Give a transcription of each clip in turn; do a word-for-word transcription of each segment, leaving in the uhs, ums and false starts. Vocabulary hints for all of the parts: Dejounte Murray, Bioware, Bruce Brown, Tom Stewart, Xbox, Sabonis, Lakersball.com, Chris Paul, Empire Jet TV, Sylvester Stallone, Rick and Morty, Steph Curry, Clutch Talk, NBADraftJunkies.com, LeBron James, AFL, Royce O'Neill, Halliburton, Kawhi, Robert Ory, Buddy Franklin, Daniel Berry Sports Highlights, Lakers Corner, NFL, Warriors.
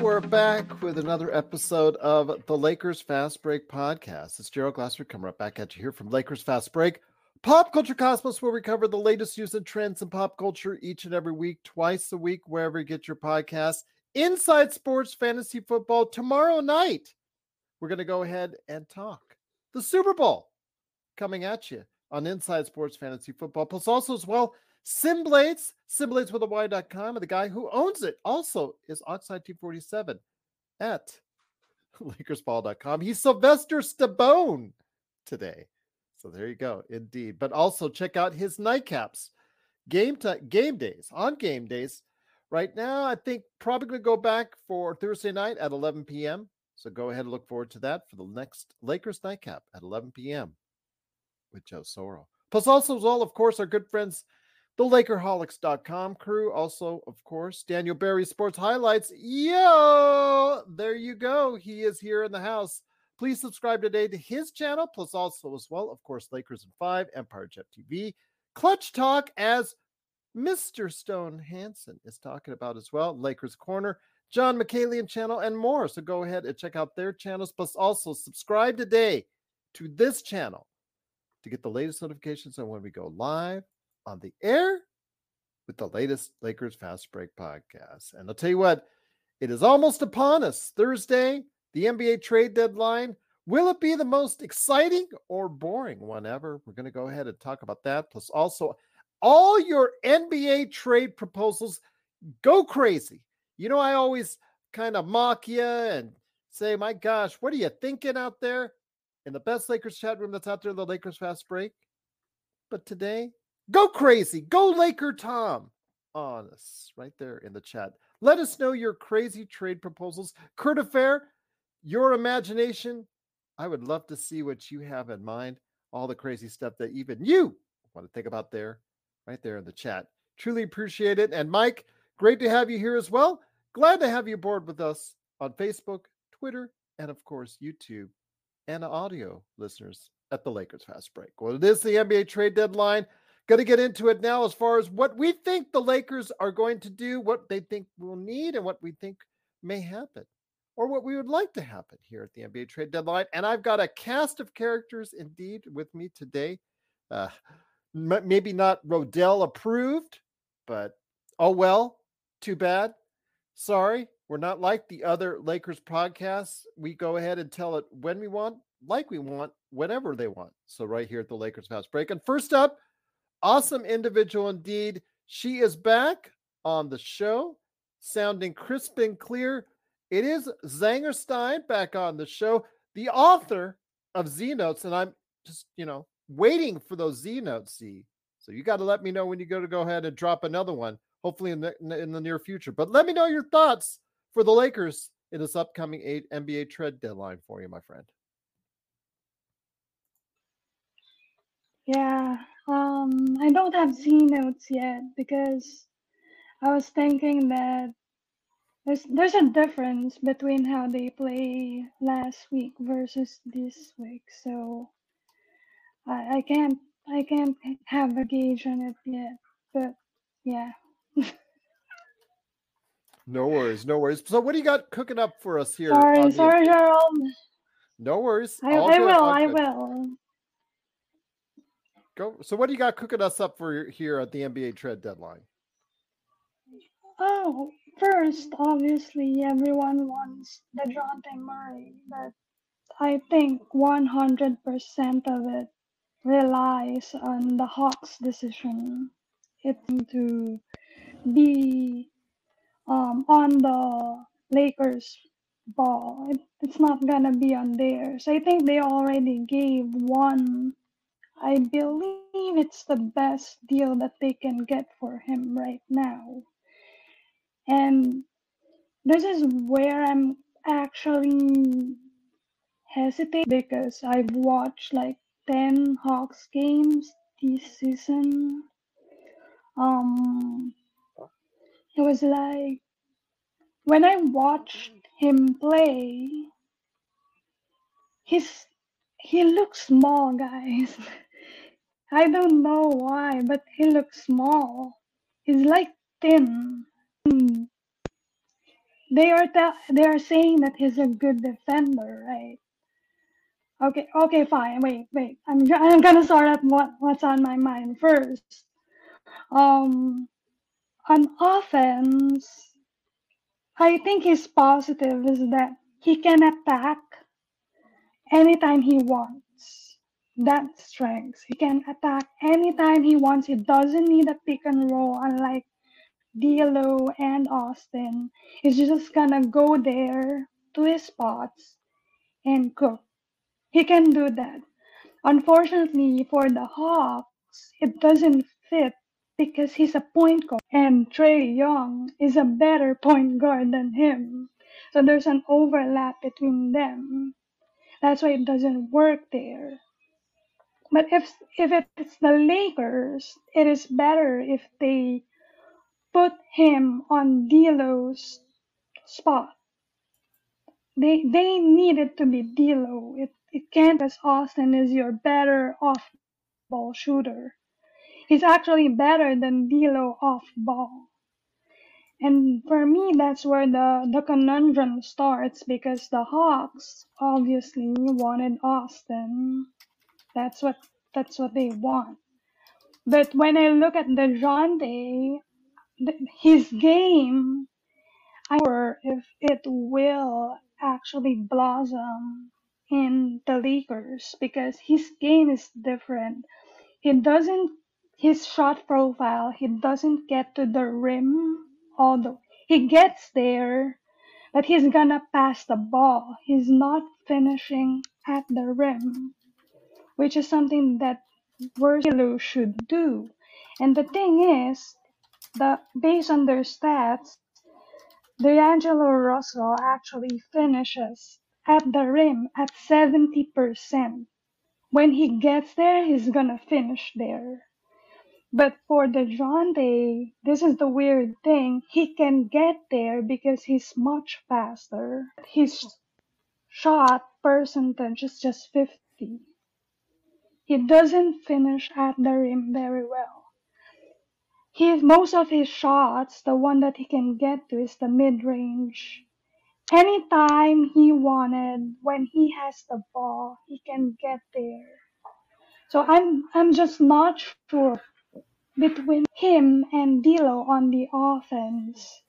We're back with another episode of the Lakers Fast Break Podcast. It's Gerald Glassford coming right back at you here from Lakers Fast Break, Pop Culture Cosmos, where we cover the latest news and trends in pop culture each and every week, twice a week, wherever you get your podcasts. Inside Sports Fantasy Football tomorrow night. We're going to go ahead and talk the Super Bowl coming at you on Inside Sports Fantasy Football. Plus also as well, Simblades, Simblades with a Y dot com, and the guy who owns it also is Oxide two forty-seven at Lakersball dot com. He's Sylvester Stallone today. So there you go, indeed. But also check out his nightcaps, game time, game days, on game days. Right now, I think probably going to go back for Thursday night at eleven p.m. So go ahead and look forward to that for the next Lakers nightcap at eleven p.m. with Joe Sorrell. Plus also as well, of course, our good friends, the Lakerholics dot com crew, also, of course, Daniel Berry Sports Highlights. Yo, there you go. He is here in the house. Please subscribe today to his channel, plus also as well, of course, Lakers in Five, Empire Jet T V, Clutch Talk, as Mister Stone Hansen is talking about as well, Lakers Corner, John McCalian channel, and more. So go ahead and check out their channels, plus also subscribe today to this channel to get the latest notifications on when we go live on the air with the latest Lakers Fast Break Podcast. And I'll tell you what, it is almost upon us. Thursday, the N B A trade deadline. Will it be the most exciting or boring one ever? We're going to go ahead and talk about that. Plus also all your N B A trade proposals. Go crazy. You know, I always kind of mock you and say, my gosh, what are you thinking out there? In the best Lakers chat room that's out there, the Lakers Fast Break. But today, go crazy. Go Laker Tom on us right there in the chat. Let us know your crazy trade proposals. Curtis Fair, your imagination. I would love to see what you have in mind. All the crazy stuff that even you want to think about there, right there in the chat. Truly appreciate it. And Mike, great to have you here as well. Glad to have you aboard with us on Facebook, Twitter, and of course, YouTube and audio listeners at the Lakers Fast Break. Well, it is the N B A trade deadline. Going to get into it now as far as what we think the Lakers are going to do, what they think we'll need, and what we think may happen, or what we would like to happen here at the N B A trade deadline. And I've got a cast of characters indeed with me today. Uh, m- maybe not Rodell approved, but oh well, too bad. Sorry, we're not like the other Lakers podcasts. We go ahead and tell it when we want, like we want, whenever they want. So right here at the Lakers Fast Break. And first up, awesome individual indeed. She is back on the show, sounding crisp and clear. It is Zangerstein back on the show, the author of Z Notes. And I'm just, you know, waiting for those Z Notes, Z. So you got to let me know when you go to go ahead and drop another one, hopefully in the, in the near future. But let me know your thoughts for the Lakers in this upcoming N B A trade deadline for you, my friend. Yeah. Um, I don't have Z Notes yet because I was thinking that there's there's a difference between how they play last week versus this week. So I, I can't I can't have a gauge on it yet, but yeah. No worries, no worries. So what do you got cooking up for us here? Sorry, Augie? sorry, Gerald. No worries. I, I will, I will. Go. So what do you got cooking us up for here at the N B A trade deadline? Oh, first, obviously, everyone wants Dejounte Murray, but I think one hundred percent of it relies on the Hawks' decision. It's to be... Um, on the Lakers' ball. It, it's not gonna be on theirs. I think they already gave one. I believe it's the best deal that they can get for him right now. And this is where I'm actually hesitating because I've watched like ten Hawks games this season. Um. It was like, when I watched him play, he's, he looks small, guys. I don't know why, but he looks small. He's like thin. They are ta- they are saying that he's a good defender, right? Okay, okay, fine. Wait, wait. I'm I'm gonna sort out what, what's on my mind first. Um. On offense, I think his positive is that he can attack anytime he wants. That's strength. He can attack anytime he wants. He doesn't need a pick and roll, unlike D'Lo and Austin. He's just gonna go there to his spots and cook. He can do that. Unfortunately, for the Hawks, it doesn't fit, because he's a point guard, and Trae Young is a better point guard than him. So there's an overlap between them. That's why it doesn't work there. But if if it's the Lakers, it is better if they put him on D'Lo's spot. They they need it to be D'Lo. It, it can't, because Austin is your better off-ball shooter. He's actually better than D'Lo off ball. And for me, that's where the, the conundrum starts, because the Hawks obviously wanted Austin. That's what that's what they want. But when I look at Dejounte, his game, I'm sure if it will actually blossom in the Lakers, because his game is different. He doesn't His shot profile, he doesn't get to the rim, although he gets there, but he's gonna pass the ball. He's not finishing at the rim, which is something that D'Lo should do. And the thing is, the based on their stats, D'Angelo Russell actually finishes at the rim at seventy percent. When he gets there, he's gonna finish there. But for Dejounte, this is the weird thing. He can get there because he's much faster. His shot percentage is just fifty. He doesn't finish at the rim very well. His, most of his shots, the one that he can get to is the mid-range. Anytime he wanted, when he has the ball, he can get there. So I'm I'm just not sure between him and D'Lo on the offense,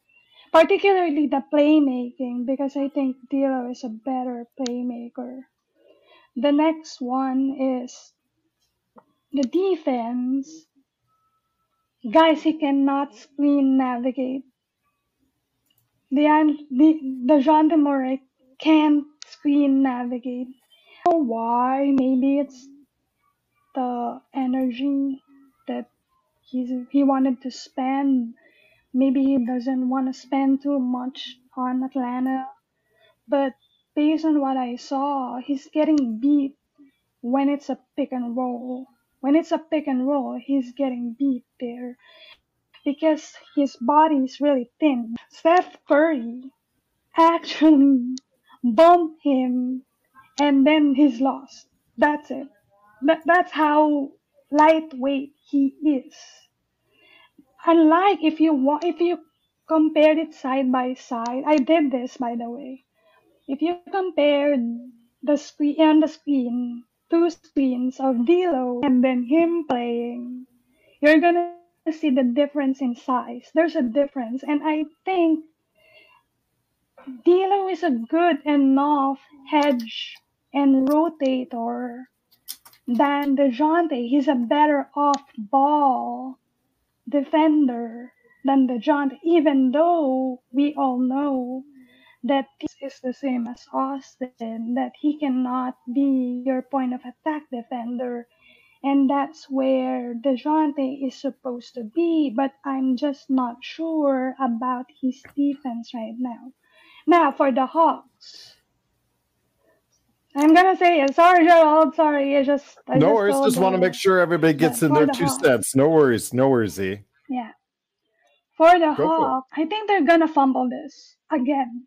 particularly the playmaking, because I think D'Lo is a better playmaker. The next one is the defense. Guys, he cannot screen navigate. The Dejounte Murray can't screen navigate. I don't know why? Maybe it's the energy that He's, he wanted to spend. Maybe he doesn't want to spend too much on Atlanta. But based on what I saw, he's getting beat when it's a pick and roll. When it's a pick and roll, he's getting beat there because his body is really thin. Steph Curry actually bumped him and then he's lost. That's it. That, that's how lightweight he is. Unlike if you want, if you compare it side by side, I did this, by the way. If you compare the screen on the screen, two screens of D'Lo and then him playing, you're gonna see the difference in size. There's a difference, and I think D'Lo is a good enough hedge and rotator than Dejounte. He's a better off ball defender than Dejounte, even though we all know that this is the same as Austin, that he cannot be your point of attack defender, and that's where Dejounte is supposed to be, but I'm just not sure about his defense right now. Now, for the Hawks, I'm going to say it. Sorry, Gerald. Sorry. I just, I no just worries. Just want to make sure everybody gets in their the two Hawks. Cents. No worries. No worries, Z. Yeah. For the Go Hawks, for I think they're going to fumble this again.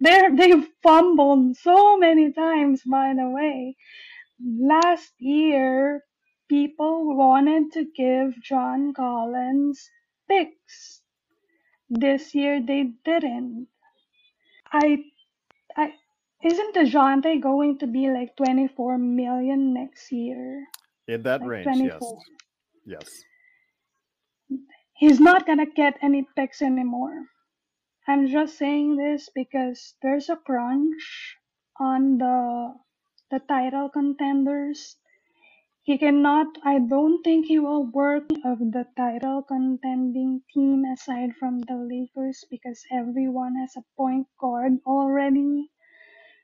They're, they've fumbled so many times, by the way. Last year, people wanted to give John Collins picks. This year, they didn't. I, I, isn't Dejounte going to be like twenty-four million next year? In that like range, twenty-four. Yes. Yes. He's not gonna get any picks anymore. I'm just saying this because there's a crunch on the the title contenders. He cannot. I don't think he will work of the title contending team aside from the Lakers because everyone has a point guard already.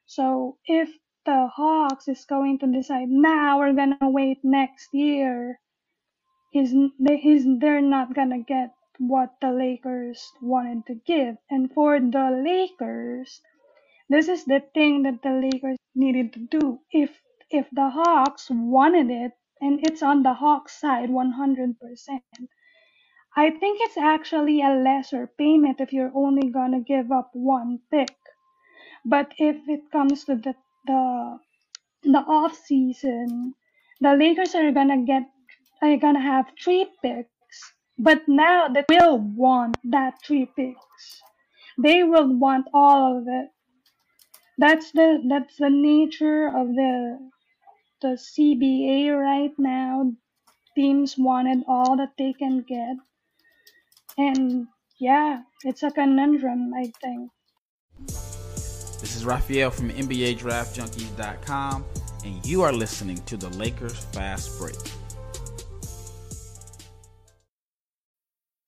So if the Hawks is going to decide now we're gonna wait next year, is they is they're not gonna get what the Lakers wanted to give. And for the Lakers, this is the thing that the Lakers needed to do. If If the Hawks wanted it, and it's on the Hawks' side one hundred percent, I think it's actually a lesser payment if you're only going to give up one pick. But if it comes to the the, the offseason, the Lakers are going to get are going to have three picks, but now they will want that three picks. They will want all of it. That's the that's the nature of the The C B A right now. Teams wanted all that they can get. And yeah, it's a conundrum, I think. This is Raphael from N B A Draft Junkies dot com, and you are listening to the Lakers Fast Break.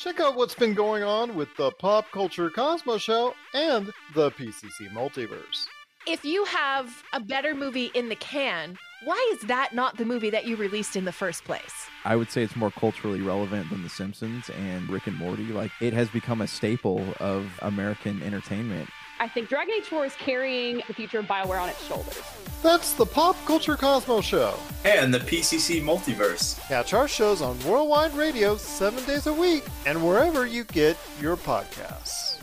Check out what's been going on with the Pop Culture Cosmos Show and the P C C Multiverse. If you have a better movie in the can, why is that not the movie that you released in the first place? I would say it's more culturally relevant than The Simpsons and Rick and Morty. Like, it has become a staple of American entertainment. I think Dragon Age four is carrying the future of BioWare on its shoulders. That's the Pop Culture Cosmos Show. And the P C C Multiverse. Catch our shows on Worldwide Radio seven days a week and wherever you get your podcasts.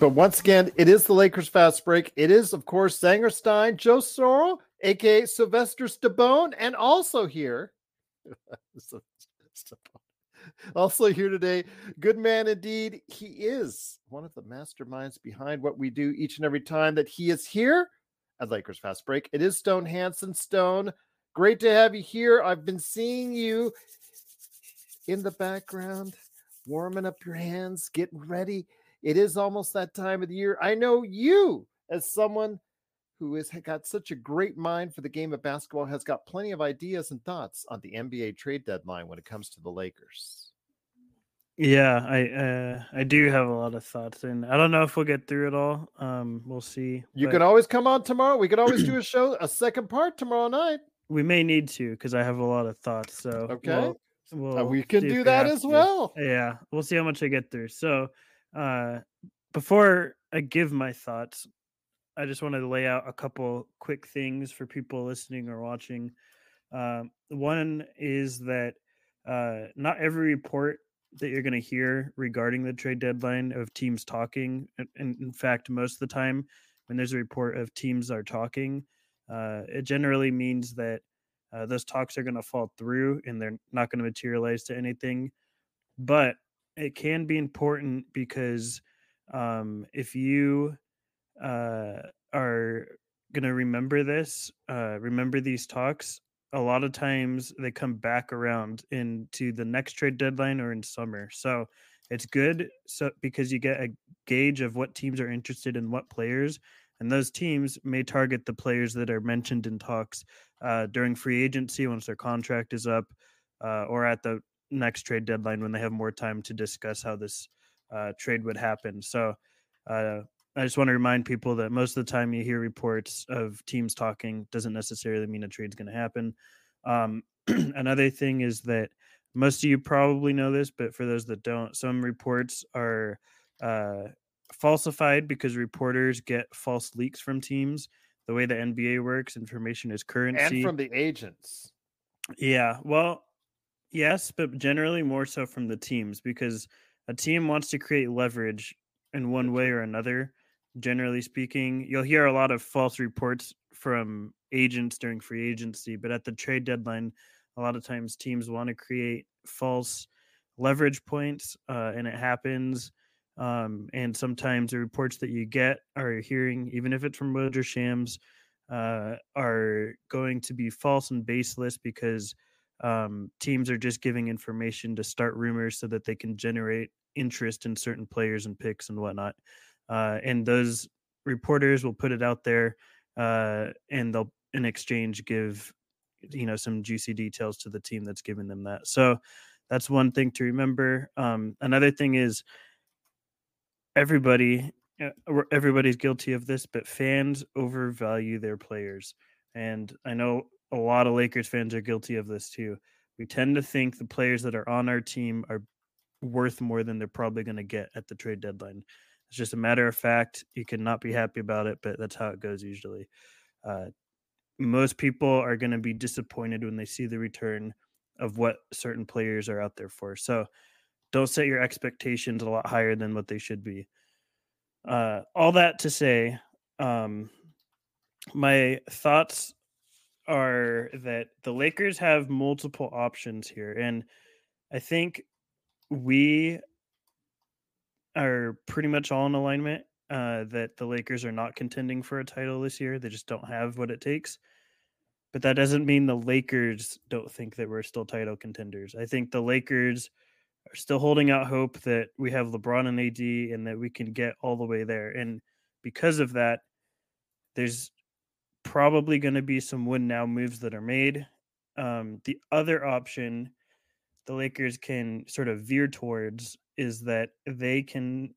But once again, it is the Lakers Fast Break. It is, of course, Zangerstein, Joe Sorrell, a k a. Sylvester Stallone, and also here... Also here today, good man indeed. He is one of the masterminds behind what we do each and every time that he is here at Lakers Fast Break. It is Stone Hansen. Stone, Great to have you here. I've been seeing you in the background, warming up your hands, getting ready. It is almost that time of the year. I know you, as someone who has got such a great mind for the game of basketball, has got plenty of ideas and thoughts on the N B A trade deadline when it comes to the Lakers. Yeah, I uh, I do have a lot of thoughts, and I don't know if we'll get through it all. Um, we'll see. You but... can always come on tomorrow. We could always do a show, a second part tomorrow night. We may need to, because I have a lot of thoughts. So okay, we'll, we'll we can do that as well. To. Yeah, we'll see how much I get through. So uh, before I give my thoughts, I just wanted to lay out a couple quick things for people listening or watching. Um, one is that uh, not every report that you're going to hear regarding the trade deadline of teams talking. And in fact, most of the time when there's a report of teams are talking, uh, it generally means that uh, those talks are going to fall through and they're not going to materialize to anything, but it can be important because um, if you uh, are going to remember this, uh, remember these talks, a lot of times they come back around into the next trade deadline or in summer. So it's good so because you get a gauge of what teams are interested in what players, and those teams may target the players that are mentioned in talks uh, during free agency once their contract is up uh, or at the next trade deadline when they have more time to discuss how this uh, trade would happen. So uh, I just want to remind people that most of the time you hear reports of teams talking doesn't necessarily mean a trade's going to happen. Um, another thing is that most of you probably know this, but for those that don't, some reports are uh, falsified because reporters get false leaks from teams. The way the N B A works, information is currency. And from the agents. Yeah, well, yes, but generally more so from the teams, because a team wants to create leverage in one way or another. Generally speaking, you'll hear a lot of false reports from agents during free agency, but at the trade deadline, a lot of times teams want to create false leverage points, uh, and it happens. Um, and sometimes the reports that you get or hearing, even if it's from Woj or Shams, uh, are going to be false and baseless because um, teams are just giving information to start rumors so that they can generate interest in certain players and picks and whatnot. Uh, and those reporters will put it out there, uh, and they'll in exchange give, you know, some juicy details to the team that's giving them that. So that's one thing to remember. Um, another thing is everybody, everybody's guilty of this, but fans overvalue their players. And I know a lot of Lakers fans are guilty of this too. We tend to think the players that are on our team are worth more than they're probably going to get at the trade deadline. It's just a matter of fact. You cannot be happy about it, but that's how it goes usually. Uh, most people are going to be disappointed when they see the return of what certain players are out there for. So don't set your expectations a lot higher than what they should be. Uh, all that to say, um, my thoughts are that the Lakers have multiple options here. And I think we are pretty much all in alignment uh, that the Lakers are not contending for a title this year. They just don't have what it takes. But that doesn't mean the Lakers don't think that we're still title contenders. I think the Lakers are still holding out hope that we have LeBron and A D and that we can get all the way there. And because of that, there's probably going to be some win now moves that are made. Um, the other option the Lakers can sort of veer towards is that they can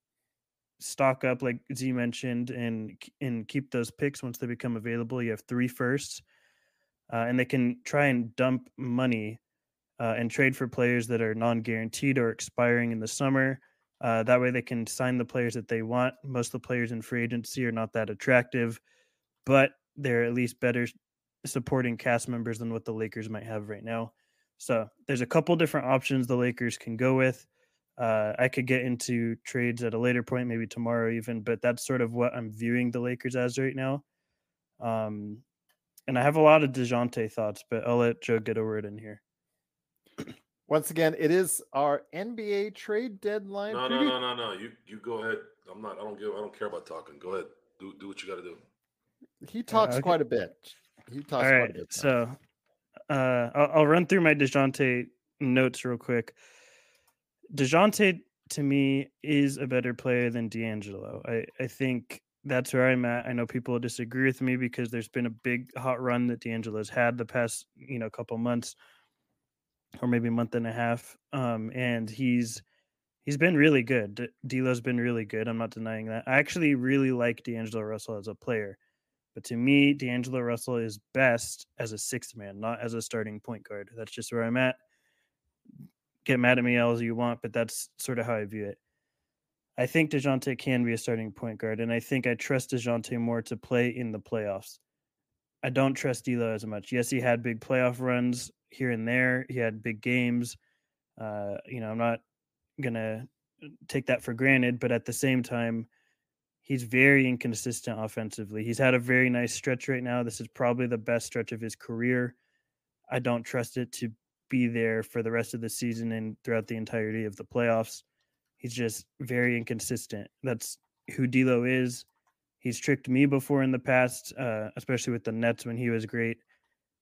stock up, like Z mentioned, and and keep those picks once they become available. You have three firsts, uh, and they can try and dump money uh, and trade for players that are non-guaranteed or expiring in the summer. Uh, that way they can sign the players that they want. Most of the players in free agency are not that attractive, but they're at least better supporting cast members than what the Lakers might have right now. So there's a couple different options the Lakers can go with. Uh, I could get into trades at a later point, maybe tomorrow even, but that's sort of what I'm viewing the Lakers as right now. Um, and I have a lot of Dejounte thoughts, but I'll let Joe get a word in here. Once again, it is our N B A trade deadline. No, preview. no, no, no, no. You you go ahead. I'm not. I don't give. I don't care about talking. Go ahead. Do do what you got to do. He talks uh, okay. quite a bit. He talks All right, quite a bit. So Uh, I'll, I'll run through my Dejounte notes real quick. Dejounte, to me, is a better player than D'Angelo. I, I think that's where I'm at. I know people disagree with me because there's been a big hot run that D'Angelo's had the past, you know, couple months or maybe a month and a half. Um, and he's he's been really good. D'Lo's been really good. I'm not denying that. I actually really like D'Angelo Russell as a player. But to me, D'Angelo Russell is best as a sixth man, not as a starting point guard. That's just where I'm at. Get mad at me all you want, but that's sort of how I view it. I think Dejounte can be a starting point guard, and I think I trust Dejounte more to play in the playoffs. I don't trust D'Lo as much. Yes, he had big playoff runs here and there. He had big games. Uh, you know, I'm not going to take that for granted, but at the same time, he's very inconsistent offensively. He's had a very nice stretch right now. This is probably the best stretch of his career. I don't trust it to be there for the rest of the season and throughout the entirety of the playoffs. He's just very inconsistent. That's who D'Lo is. He's tricked me before in the past, uh, especially with the Nets when he was great.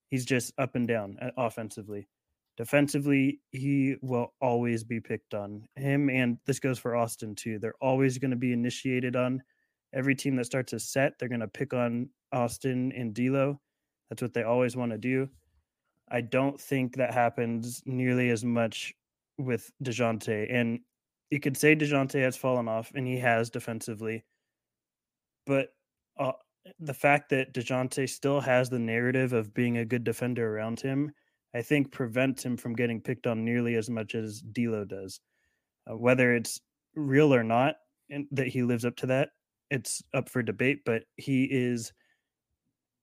He's just up and down offensively. Defensively, he will always be picked on. Him, and this goes for Austin too. They're always going to be initiated on. Every team that starts a set, they're going to pick on Austin and D'Lo. That's what they always want to do. I don't think that happens nearly as much with Dejounte. And you could say Dejounte has fallen off, and he has defensively. But uh, the fact that Dejounte still has the narrative of being a good defender around him, I think prevents him from getting picked on nearly as much as D'Lo does. Uh, whether it's real or not, and that he lives up to that, it's up for debate, but he is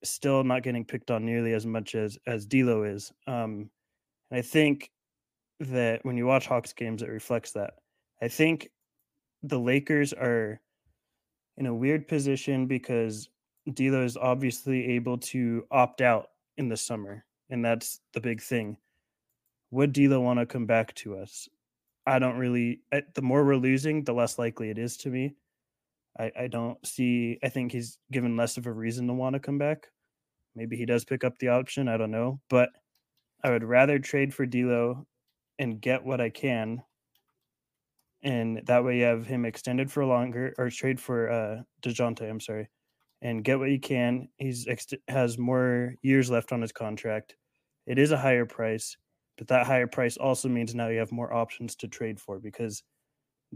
still not getting picked on nearly as much as, as D'Lo is. Um, and I think that when you watch Hawks games, it reflects that. I think the Lakers are in a weird position because D'Lo is obviously able to opt out in the summer, and that's the big thing. Would D'Lo want to come back to us? I don't really – the more we're losing, the less likely it is to me. I, I don't see – I think he's given less of a reason to want to come back. Maybe he does pick up the option. I don't know. But I would rather trade for D'Lo and get what I can, and that way you have him extended for longer – or trade for uh, Dejounte, I'm sorry, and get what you can. He's ex- has more years left on his contract. It is a higher price, but that higher price also means now you have more options to trade for because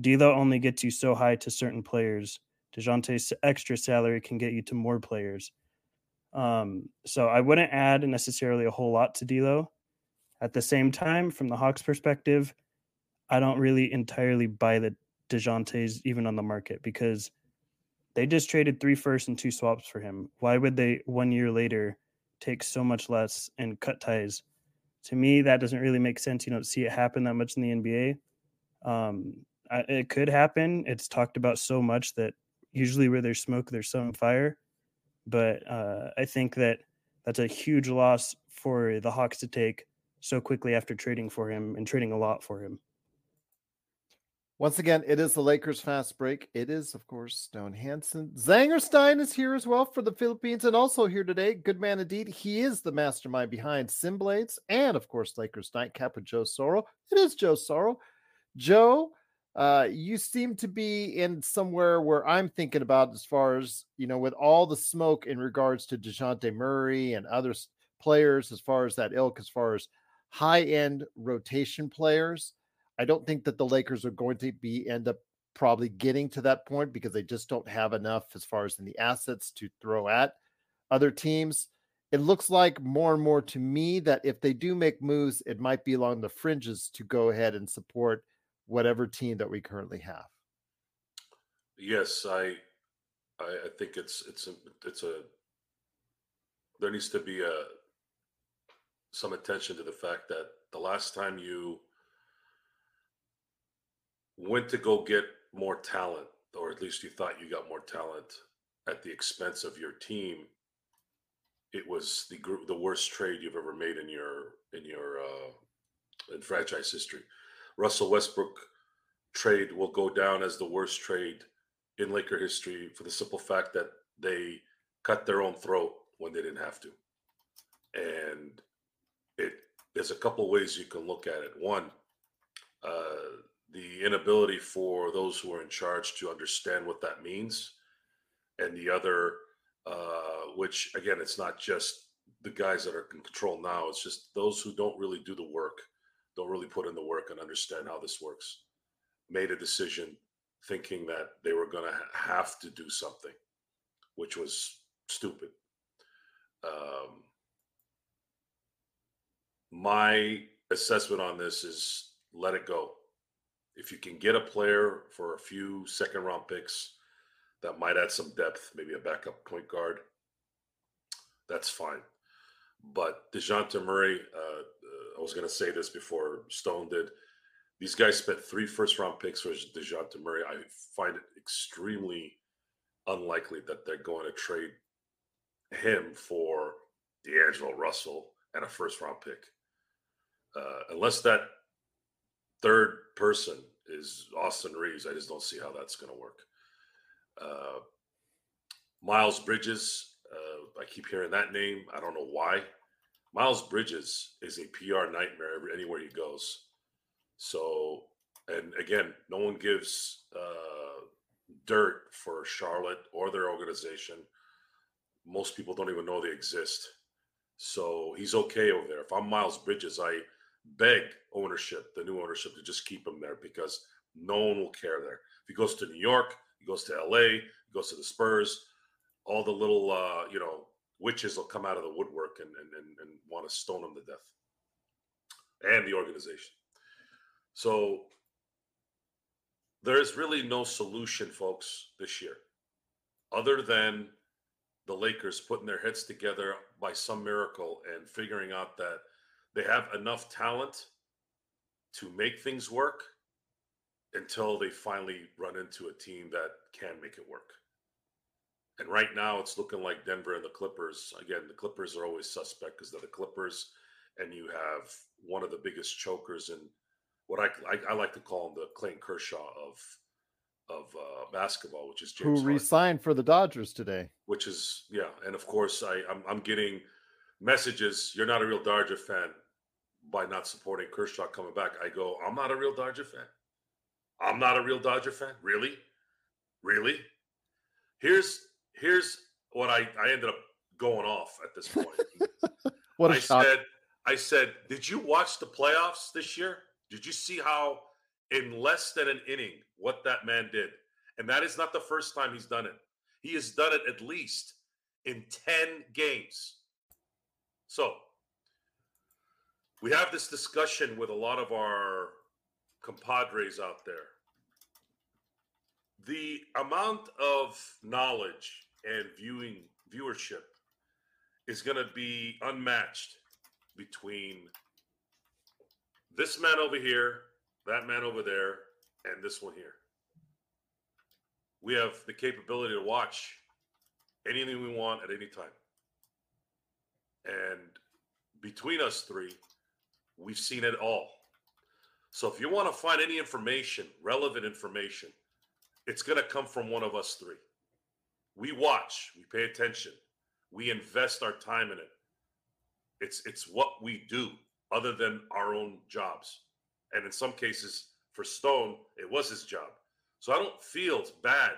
D'Lo only gets you so high to certain players. Dejounte's extra salary can get you to more players. Um, so I wouldn't add necessarily a whole lot to D'Lo. At the same time, from the Hawks' perspective, I don't really entirely buy the Dejounte's even on the market because they just traded three firsts and two swaps for him. Why would they one year later take so much less and cut ties? To me, that doesn't really make sense. You don't see it happen that much in the N B A. Um, It could happen. It's talked about so much that usually where there's smoke, there's some fire. But uh, I think that that's a huge loss for the Hawks to take so quickly after trading for him and trading a lot for him. Once again, it is the Lakers Fast Break. It is, of course, Stone Hansen. Zangerstein is here as well for the Philippines and also here today. Good man indeed. He is the mastermind behind Simblades and, of course, Lakers Nightcap with Joe Sorrell. It is Joe Sorrell. Joe, Uh, you seem to be in somewhere where I'm thinking about as far as, you know, with all the smoke in regards to Dejounte Murray and other players, as far as that ilk, as far as high end rotation players. I don't think that the Lakers are going to be end up probably getting to that point because they just don't have enough as far as in the assets to throw at other teams. It looks like more and more to me that if they do make moves, it might be along the fringes to go ahead and support whatever team that we currently have. Yes, I, I, I think it's it's a, it's a. There needs to be a some attention to the fact that the last time you went to go get more talent, or at least you thought you got more talent at the expense of your team, it was the the worst trade you've ever made in your in your uh, in franchise history. Russell Westbrook trade will go down as the worst trade in Laker history for the simple fact that they cut their own throat when they didn't have to. And it, there's a couple ways you can look at it. One, uh, the inability for those who are in charge to understand what that means. And the other, uh, which, again, it's not just the guys that are in control now. It's just those who don't really do the work, don't really put in the work and understand how this works, made a decision thinking that they were going to have to do something, which was stupid. Um, my assessment on this is let it go. If you can get a player for a few second round picks that might add some depth, maybe a backup point guard, that's fine. But Dejounte Murray, uh, uh, I was going to say this before Stone did, these guys spent three first round picks for Dejounte Murray. I find it extremely unlikely that they're going to trade him for D'Angelo Russell and a first round pick. Uh, unless that third person is Austin Reeves, I just don't see how that's going to work. Uh, Miles Bridges, uh, I keep hearing that name. I don't know why. Miles Bridges is a P R nightmare anywhere he goes. So, and again, no one gives uh, dirt for Charlotte or their organization. Most people don't even know they exist. So he's okay over there. If I'm Miles Bridges, I beg ownership, the new ownership, to just keep him there because no one will care there. If he goes to New York, he goes to L A, he goes to the Spurs, all the little, uh, you know, witches will come out of the woodwork and, and, and, and want to stone him to death and the organization. So there's really no solution, folks, this year, other than the Lakers putting their heads together by some miracle and figuring out that they have enough talent to make things work until they finally run into a team that can make it work. And right now it's looking like Denver and the Clippers. Again, the Clippers are always suspect because they're the Clippers, and you have one of the biggest chokers in what I, I, I like to call him the Clayton Kershaw of of uh, basketball, which is James who re-signed Harden for the Dodgers today. Which is, yeah. And of course, I, I'm, I'm getting messages, you're not a real Dodger fan by not supporting Kershaw coming back. I go, I'm not a real Dodger fan. I'm not a real Dodger fan. Really? Really? Here's here's what I, I ended up going off at this point. What a I shock. said I said, did you watch the playoffs this year? Did you see how in less than an inning what that man did? And that is not the first time he's done it. He has done it at least in ten games. So we have this discussion with a lot of our compadres out there. The amount of knowledge and viewing viewership is going to be unmatched between this man over here, that man over there, and this one here. We have the capability to watch anything we want at any time. And between us three, we've seen it all. So if you want to find any information, relevant information, it's going to come from one of us three. We watch, we pay attention, we invest our time in it. It's, it's what we do, other than our own jobs. And in some cases, for Stone, it was his job. So I don't feel bad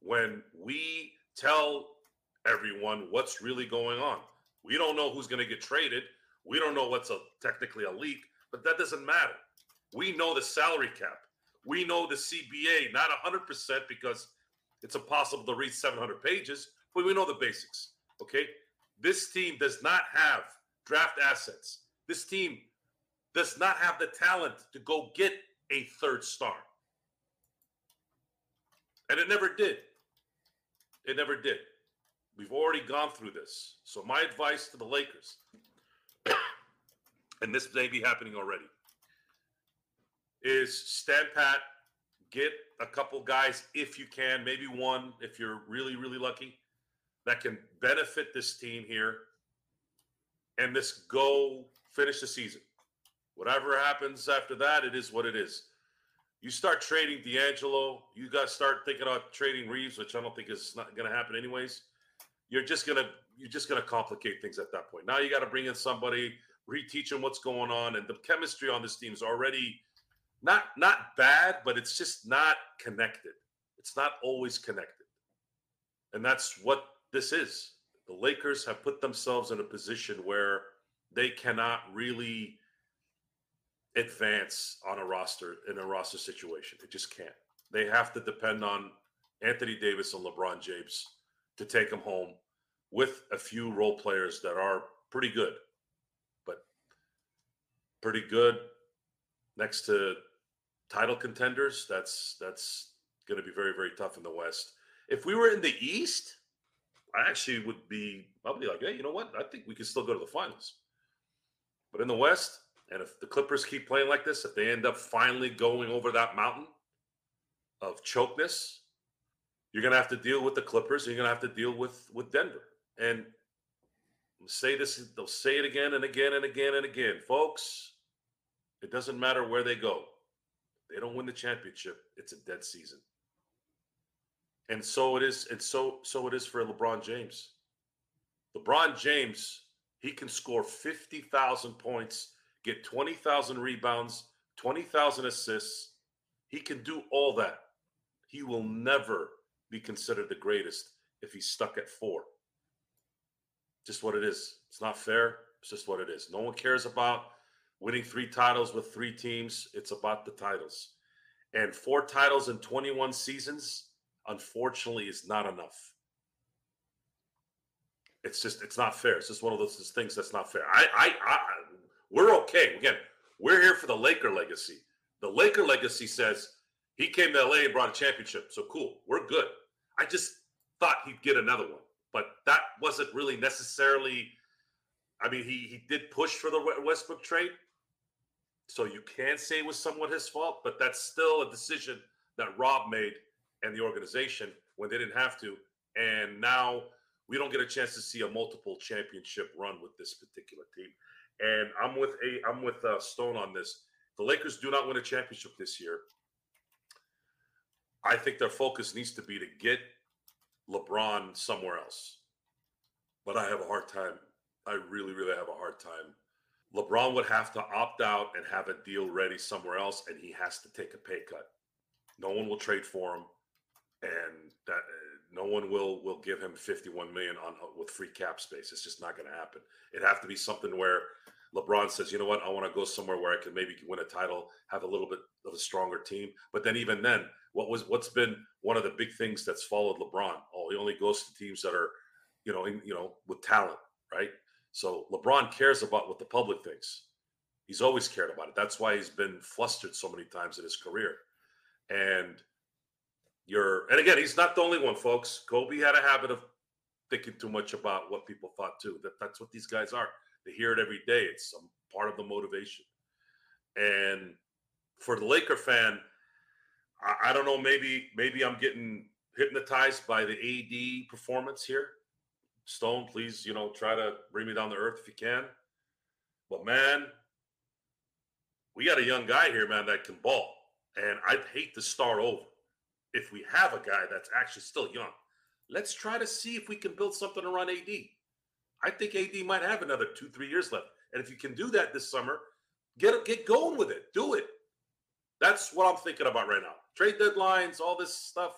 when we tell everyone what's really going on. We don't know who's going to get traded. We don't know what's a, technically a leak, but that doesn't matter. We know the salary cap. We know the C B A, not one hundred percent because it's impossible to read seven hundred pages, but we know the basics, okay? This team does not have draft assets. This team does not have the talent to go get a third star. And it never did. It never did. We've already gone through this. So my advice to the Lakers, and this may be happening already, is stand pat, get a couple guys if you can, maybe one if you're really, really lucky, that can benefit this team here. And this go finish the season. Whatever happens after that, it is what it is. You start trading D'Angelo, you guys start thinking about trading Reeves, which I don't think is not going to happen anyways. You're just going to you're just going to complicate things at that point. Now you got to bring in somebody reteach him what's going on. And the chemistry on this team is already not not bad, but it's just not connected. It's not always connected. And that's what this is. The Lakers have put themselves in a position where they cannot really advance on a roster, in a roster situation. They just can't. They have to depend on Anthony Davis and LeBron James to take them home with a few role players that are pretty good, but pretty good next to title contenders. That's, that's going to be very, very tough in the West. If we were in the East, I actually would be, I'd be like, hey, you know what? I think we can still go to the finals. But in the West, and if the Clippers keep playing like this, if they end up finally going over that mountain of chokeness, you're going to have to deal with the Clippers, and you're going to have to deal with, with Denver. And I'll say this, they'll say it again and again and again and again. Folks, it doesn't matter where they go. If they don't win the championship, it's a dead season. And so it is, and so so it is for LeBron James. LeBron James, he can score fifty thousand points, get twenty thousand rebounds, twenty thousand assists. He can do all that. He will never be considered the greatest if he's stuck at four. Just what it is. It's not fair. It's just what it is. No one cares about winning three titles with three teams. It's about the titles. And four titles in twenty-one seasons, unfortunately, is not enough. It's just, it's not fair. It's just one of those things that's not fair. I, I, I, we're okay. Again, we're here for the Laker legacy. The Laker legacy says he came to L A and brought a championship. So cool. We're good. I just thought he'd get another one, but that wasn't really necessarily. I mean, he, he did push for the Westbrook trade. So you can say it was somewhat his fault, but that's still a decision that Rob made and the organization when they didn't have to. And now we don't get a chance to see a multiple championship run with this particular team. And I'm with a I'm with uh, Stone on this. The Lakers do not win a championship this year. I think their focus needs to be to get LeBron somewhere else. But I have a hard time. I really, really have a hard time. LeBron would have to opt out and have a deal ready somewhere else, and he has to take a pay cut. No one will trade for him. And that uh, no one will will give him fifty-one million dollars on with free cap space. It's just not going to happen. It'd have to be something where LeBron says, you know what, I want to go somewhere where I can maybe win a title, have a little bit of a stronger team. But then even then, what was what's been one of the big things that's followed LeBron? Oh, he only goes to teams that are, you know, in, you know, with talent, right? So LeBron cares about what the public thinks. He's always cared about it. That's why he's been flustered so many times in his career. And You're, and again, he's not the only one, folks. Kobe had a habit of thinking too much about what people thought, too. That, that's what these guys are. They hear it every day. It's some part of the motivation. And for the Laker fan, I, I don't know, maybe maybe I'm getting hypnotized by the A D performance here. Stone, please, you know, try to bring me down to earth if you can. But, man, we got a young guy here, man, that can ball. And I'd hate to start over. If we have a guy that's actually still young, let's try to see if we can build something around A D. I think A D might have another two, three years left. And if you can do that this summer, get get going with it. Do it. That's what I'm thinking about right now. Trade deadlines, all this stuff.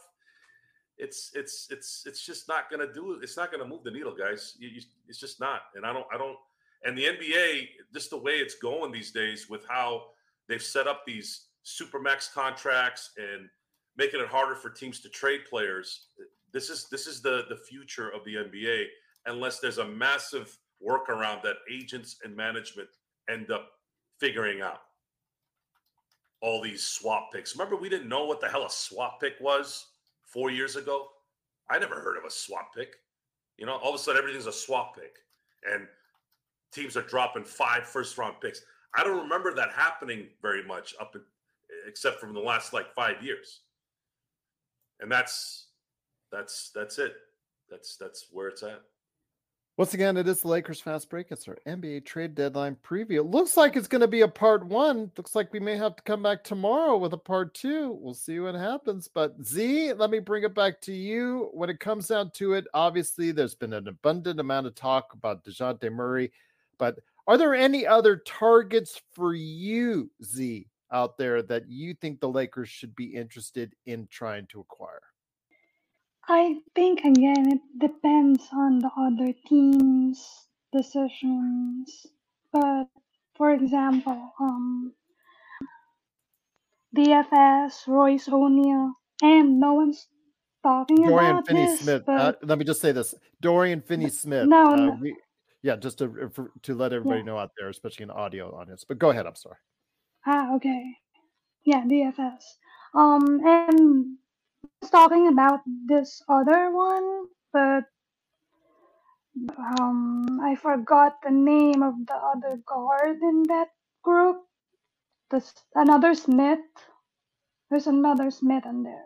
It's it's it's it's just not going to do it. It's not going to move the needle, guys. You, you, it's just not. And I don't I don't. And the N B A, just the way it's going these days with how they've set up these supermax contracts and making it harder for teams to trade players. This is this is the, the future of the N B A, unless there's a massive workaround that agents and management end up figuring out. All these swap picks. Remember, we didn't know what the hell a swap pick was four years ago? I never heard of a swap pick. You know, all of a sudden, everything's a swap pick. And teams are dropping five first-round picks. I don't remember that happening very much, up in, except from the last, like, five years. And that's that's that's it. That's that's where it's at. Once again, it is the Lakers Fast Break. It's our N B A trade deadline preview. It looks like it's going to be a part one. Looks like we may have to come back tomorrow with a part two. We'll see what happens. But Z, let me bring it back to you. When it comes down to it, obviously there's been an abundant amount of talk about Dejounte Murray But are there any other targets for you, Z, out there that you think the Lakers should be interested in trying to acquire? I think, again, it depends on the other team's decisions. But, for example, um, D F S, Royce O'Neill, and no one's talking Dorian about Finney this. Smith. But... Uh, let me just say this. Dorian Finney-Smith. No, uh, no. We, yeah, just to for, to let everybody yeah. know out there, especially in audio audience. But go ahead. I'm sorry. Ah, okay. Yeah, D F S. Um, and talking about this other one, but um, I forgot the name of the other guard in that group. This another Smith. There's another Smith in there.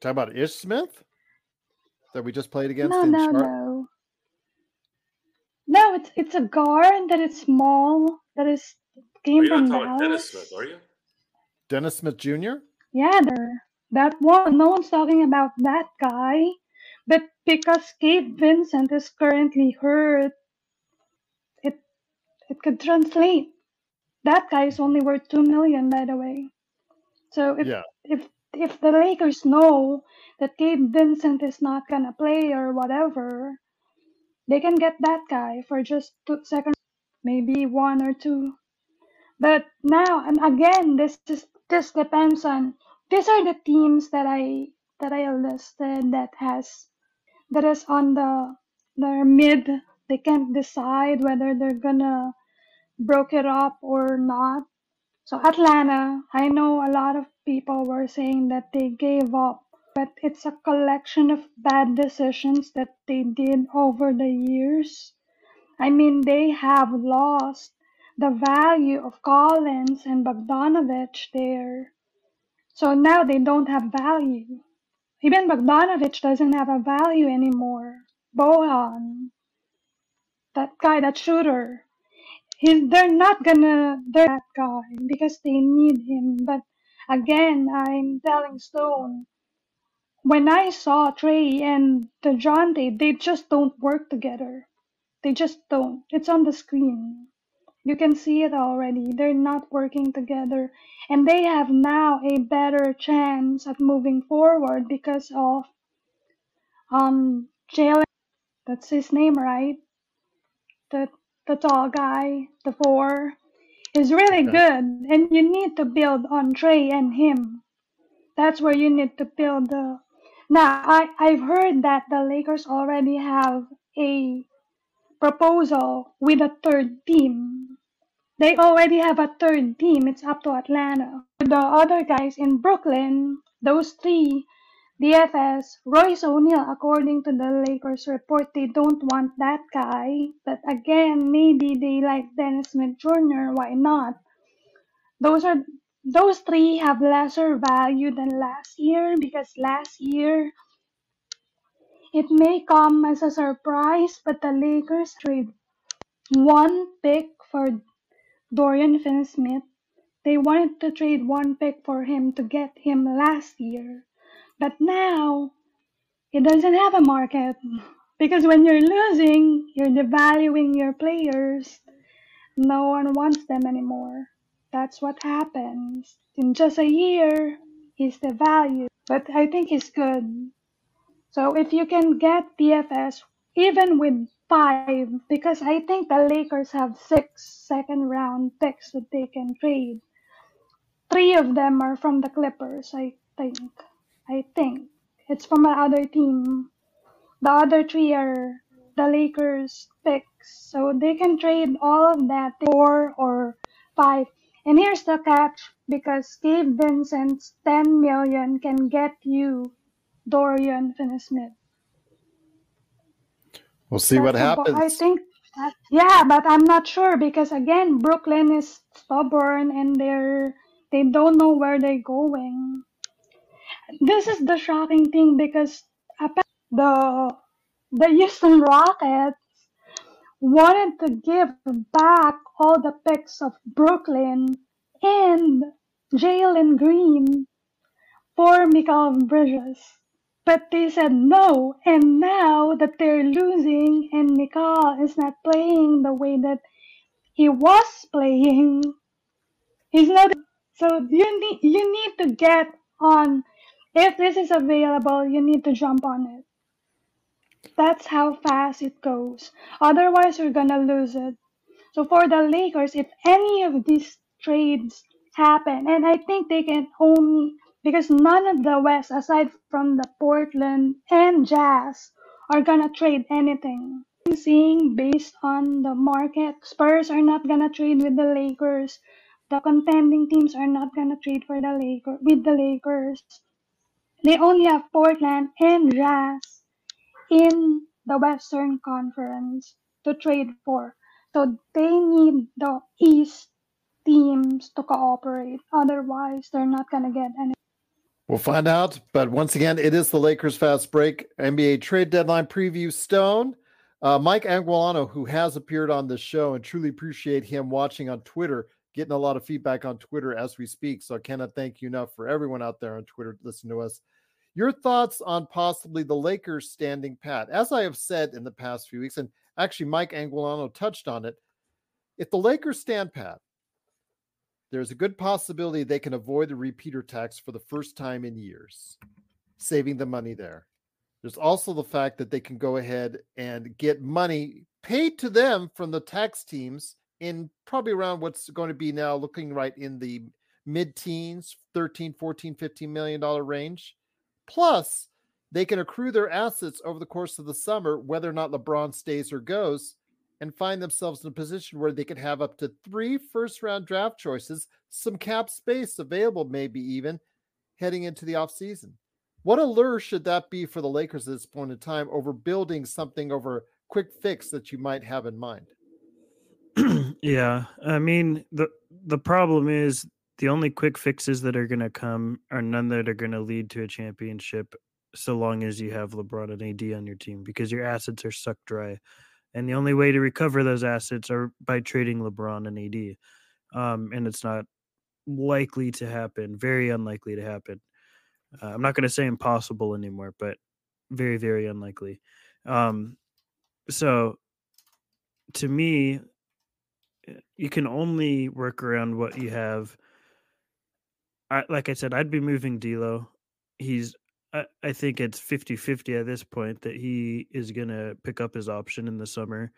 Talk about Ish Smith that we just played against. No, in no, Char- no. No, it's it's a guard that is small. That is game are from the Dennis Smith, are you? Dennis Smith Junior. Yeah, that one. No one's talking about that guy, but because Gabe Vincent is currently hurt, it it could translate. That guy is only worth two million dollars, by the way. So if yeah. if if the Lakers know that Gabe Vincent is not gonna play or whatever, they can get that guy for just two seconds, maybe one or two. But now, and again, this is, this depends on. These are the teams that I that I listed that has that is on the their mid. They can't decide whether they're gonna broke it up or not. So Atlanta, I know a lot of people were saying that they gave up, but it's a collection of bad decisions that they did over the years. I mean, they have lost the value of Collins and Bogdanović there. So now they don't have value. Even Bogdanović doesn't have a value anymore. Bojan, that guy, that shooter. He's, they're not gonna, they're that guy because they need him. But again, I'm telling Stone, when I saw Trey and Dejounte, they just don't work together. They just don't. It's on the screen. You can see it already. They're not working together. And they have now a better chance at moving forward because of um Jalen. That's his name, right? The the tall guy, the four, is really okay. good. And you need to build on Trey and him. That's where you need to build the... Now, I, I've heard that the Lakers already have a proposal with a third team. They already have a third team. It's up to Atlanta. The other guys in Brooklyn, those three, D F S, Royce O'Neill, according to the Lakers report, they don't want that guy. But again, maybe they like Dennis Smith Junior Why not? Those are those three have lesser value than last year because last year it may come as a surprise, but the Lakers trade one pick for Dorian Finney-Smith. They wanted to trade one pick for him to get him last year. But now, it doesn't have a market because when you're losing, you're devaluing your players. No one wants them anymore. That's what happens. In just a year, he's devalued. But I think he's good. So if you can get D F S even with five, because I think the Lakers have six second-round picks that they can trade. Three of them are from the Clippers, I think. I think it's from another team. The other three are the Lakers picks. So they can trade all of that, four or five. And here's the catch, because Gabe Vincent's ten million dollars can get you Dorian Finney-Smith. We'll see That's what happens. Impo- I think, that, yeah, but I'm not sure because, again, Brooklyn is stubborn and they're, they don't know where they're going. This is the shocking thing because the the Houston Rockets wanted to give back all the picks of Brooklyn and Jalen Green for Mikal Bridges. But they said no, and now that they're losing and Mikal is not playing the way that he was playing, he's not. So you need you need to get on. If this is available, you need to jump on it. That's how fast it goes. Otherwise, you're gonna lose it. So for the Lakers, if any of these trades happen, and I think they can only. Because none of the West, aside from the Portland and Jazz, are going to trade anything. I'm seeing based on the market, Spurs are not going to trade with the Lakers. The contending teams are not going to trade for the Laker, with the Lakers. They only have Portland and Jazz in the Western Conference to trade for. So they need the East teams to cooperate. Otherwise, they're not going to get anything. We'll find out, but once again, it is the Lakers Fast Break N B A Trade Deadline Preview. Stone, uh, Mike Anguilano, who has appeared on this show, and truly appreciate him watching on Twitter, getting a lot of feedback on Twitter as we speak, so I cannot thank you enough for everyone out there on Twitter listening to us. Your thoughts on possibly the Lakers standing pat? As I have said in the past few weeks, and actually Mike Anguilano touched on it, if the Lakers stand pat, there's a good possibility they can avoid the repeater tax for the first time in years, saving the money there. There's also the fact that they can go ahead and get money paid to them from the tax teams in probably around what's going to be now looking right in the mid-teens, thirteen, fourteen, fifteen million dollars range. Plus, they can accrue their assets over the course of the summer, whether or not LeBron stays or goes, and find themselves in a position where they could have up to three first-round draft choices, some cap space available maybe even, heading into the offseason. What a lure should that be for the Lakers at this point in time over building something over a quick fix that you might have in mind? Yeah, I mean, the the problem is the only quick fixes that are going to come are none that are going to lead to a championship so long as you have LeBron and A D on your team because your assets are sucked dry. And the only way to recover those assets are by trading LeBron and A D. Um, and it's not likely to happen, very unlikely to happen. Uh, I'm not going to say impossible anymore, but very, very unlikely. Um, so to me, you can only work around what you have. I, like I said, I'd be moving D'Lo. He's I think it's fifty-fifty at this point that he is going to pick up his option in the summer.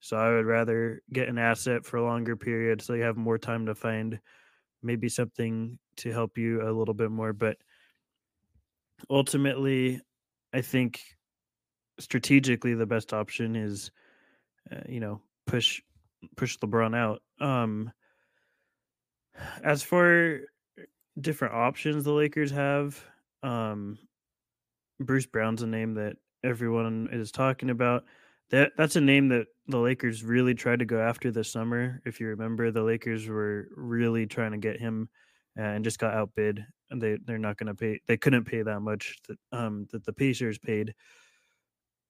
So I would rather get an asset for a longer period so you have more time to find maybe something to help you a little bit more. But ultimately, I think strategically the best option is, uh, you know, push push LeBron out. Um, as for different options the Lakers have, um, Bruce Brown's a name that everyone is talking about. That that's a name that the Lakers really tried to go after this summer. If you remember, the Lakers were really trying to get him and just got outbid. And they they're not going to pay. They couldn't pay that much that um that the Pacers paid.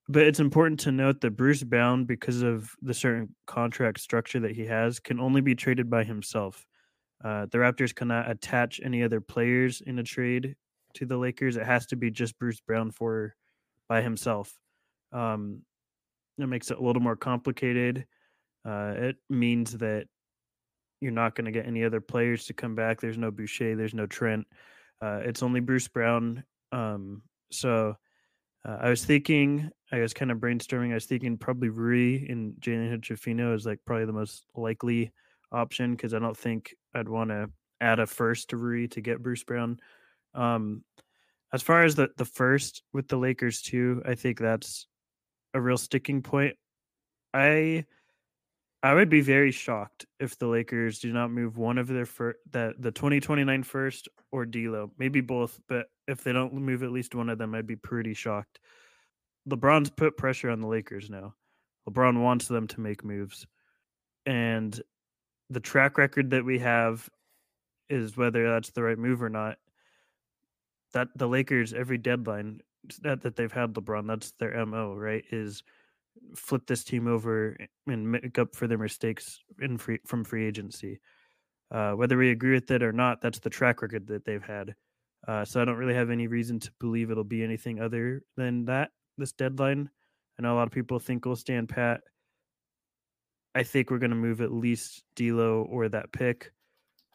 But it's important to note that Bruce Brown, because of the certain contract structure that he has, can only be traded by himself. Uh, the Raptors cannot attach any other players in a trade to the Lakers. It has to be just Bruce Brown for by himself. Um, it makes it a little more complicated. Uh, it means that you're not going to get any other players to come back. There's no Boucher. There's no Trent. Uh, it's only Bruce Brown. Um, so uh, I was thinking, I was kind of brainstorming. I was thinking probably Rui and Jalen Hutchefino is like probably the most likely option because I don't think I'd want to add a first to Rui to get Bruce Brown. Um, as far as the, the first with the Lakers too, I think that's a real sticking point. I, I would be very shocked if the Lakers do not move one of their first, that the twenty twenty-nine first or D'Lo, maybe both, but if they don't move at least one of them, I'd be pretty shocked. LeBron's put pressure on the Lakers now. LeBron wants them to make moves, and the track record that we have is whether that's the right move or not. That the Lakers, every deadline that, that they've had LeBron, that's their M O, right, is flip this team over and make up for their mistakes in free, from free agency. Uh, whether we agree with it or not, that's the track record that they've had. Uh, so I don't really have any reason to believe it'll be anything other than that this deadline. I know a lot of people think we'll stand pat. I think we're going to move at least D'Lo or that pick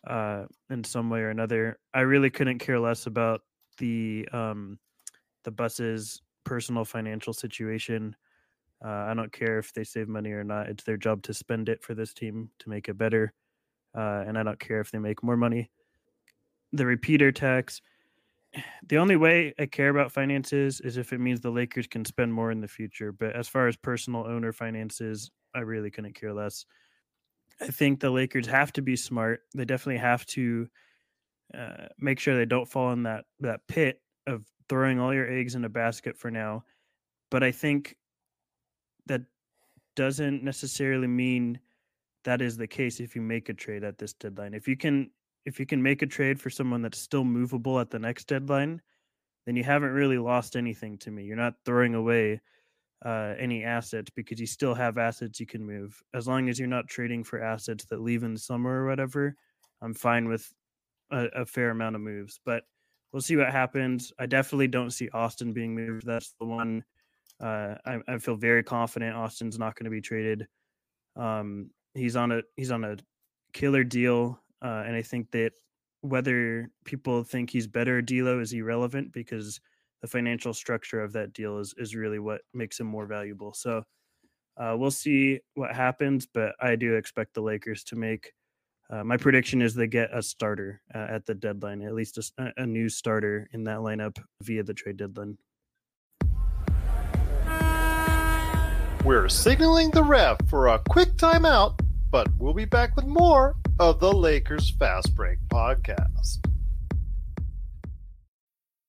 uh, in some way or another. I really couldn't care less about the um, the bus's personal financial situation. Uh, I don't care if they save money or not. It's their job to spend it for this team to make it better. Uh, and I don't care if they make more money. The repeater tax. The only way I care about finances is if it means the Lakers can spend more in the future. But as far as personal owner finances, I really couldn't care less. I think the Lakers have to be smart. They definitely have to uh, make sure they don't fall in that, that pit of throwing all your eggs in a basket for now. But I think that doesn't necessarily mean that is the case if you make a trade at this deadline. If you can if you can make a trade for someone that's still movable at the next deadline, then you haven't really lost anything to me. You're not throwing away uh, any assets because you still have assets you can move. As long as you're not trading for assets that leave in the summer or whatever, I'm fine with a, a fair amount of moves. But we'll see what happens. I definitely don't see Austin being moved. That's the one. Uh, I, I feel very confident Austin's not going to be traded. Um, he's on a he's on a killer deal, uh, and I think that whether people think he's better or D'Lo is irrelevant because the financial structure of that deal is, is really what makes him more valuable. So uh, we'll see what happens, but I do expect the Lakers to make. Uh, my prediction is they get a starter uh, at the deadline, at least a, a new starter in that lineup via the trade deadline. We're signaling the ref for a quick timeout, but we'll be back with more of the Lakers Fast Break Podcast.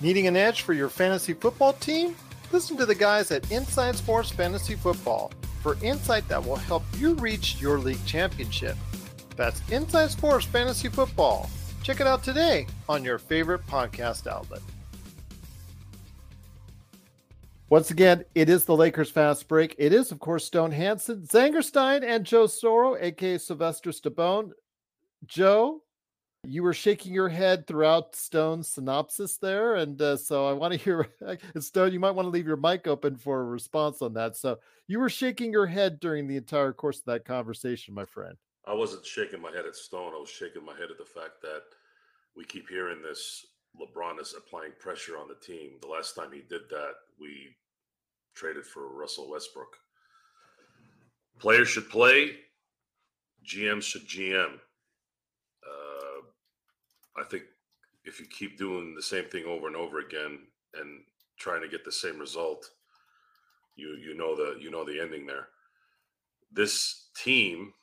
Needing an edge for your fantasy football team? Listen to the guys at Inside Sports Fantasy Football for insight that will help you reach your league championship. That's Inside Sports Fantasy Football. Check it out today on your favorite podcast outlet. Once again, it is the Lakers Fast Break. It is, of course, Stone Hansen, Zangerstein, and Joe Sorrell, a k a. Sylvester Stallone. Joe, you were shaking your head throughout Stone's synopsis there, and uh, so I want to hear, and Stone, you might want to leave your mic open for a response on that. So you were shaking your head during the entire course of that conversation, my friend. I wasn't shaking my head at Stone. I was shaking my head at the fact that we keep hearing this. LeBron is applying pressure on the team. The last time he did that, we traded for Russell Westbrook. Players should play. G M should G M. Uh, I think if you keep doing the same thing over and over again and trying to get the same result, you you know the you know the ending there. This team,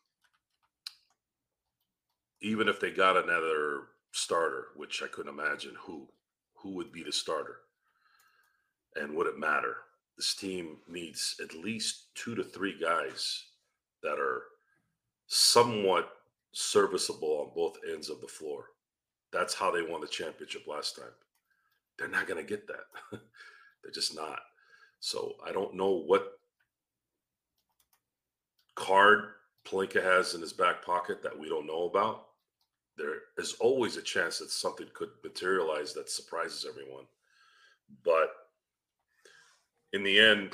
even if they got another starter, which I couldn't imagine who, who would be the starter and would it matter? This team needs at least two to three guys that are somewhat serviceable on both ends of the floor. That's how they won the championship last time. They're not going to get that. They're just not. So I don't know what card Pelinka has in his back pocket that we don't know about. There is always a chance that something could materialize that surprises everyone. But in the end,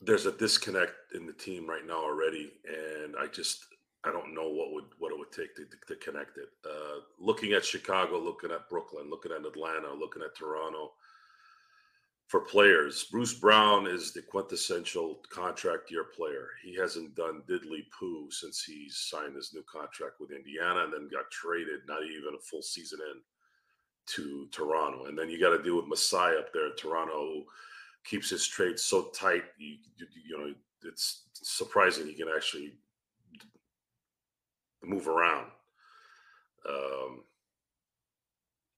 there's a disconnect in the team right now already. And I just, I don't know what would what it would take to, to, to connect it. Uh, looking at Chicago, looking at Brooklyn, looking at Atlanta, looking at Toronto. For players, Bruce Brown is the quintessential contract year player. He hasn't done diddly poo since he signed his new contract with Indiana and then got traded, not even a full season in, to Toronto. And then you got to deal with Masai up there in Toronto, who keeps his trade so tight. You, you know, it's surprising he can actually move around. Um,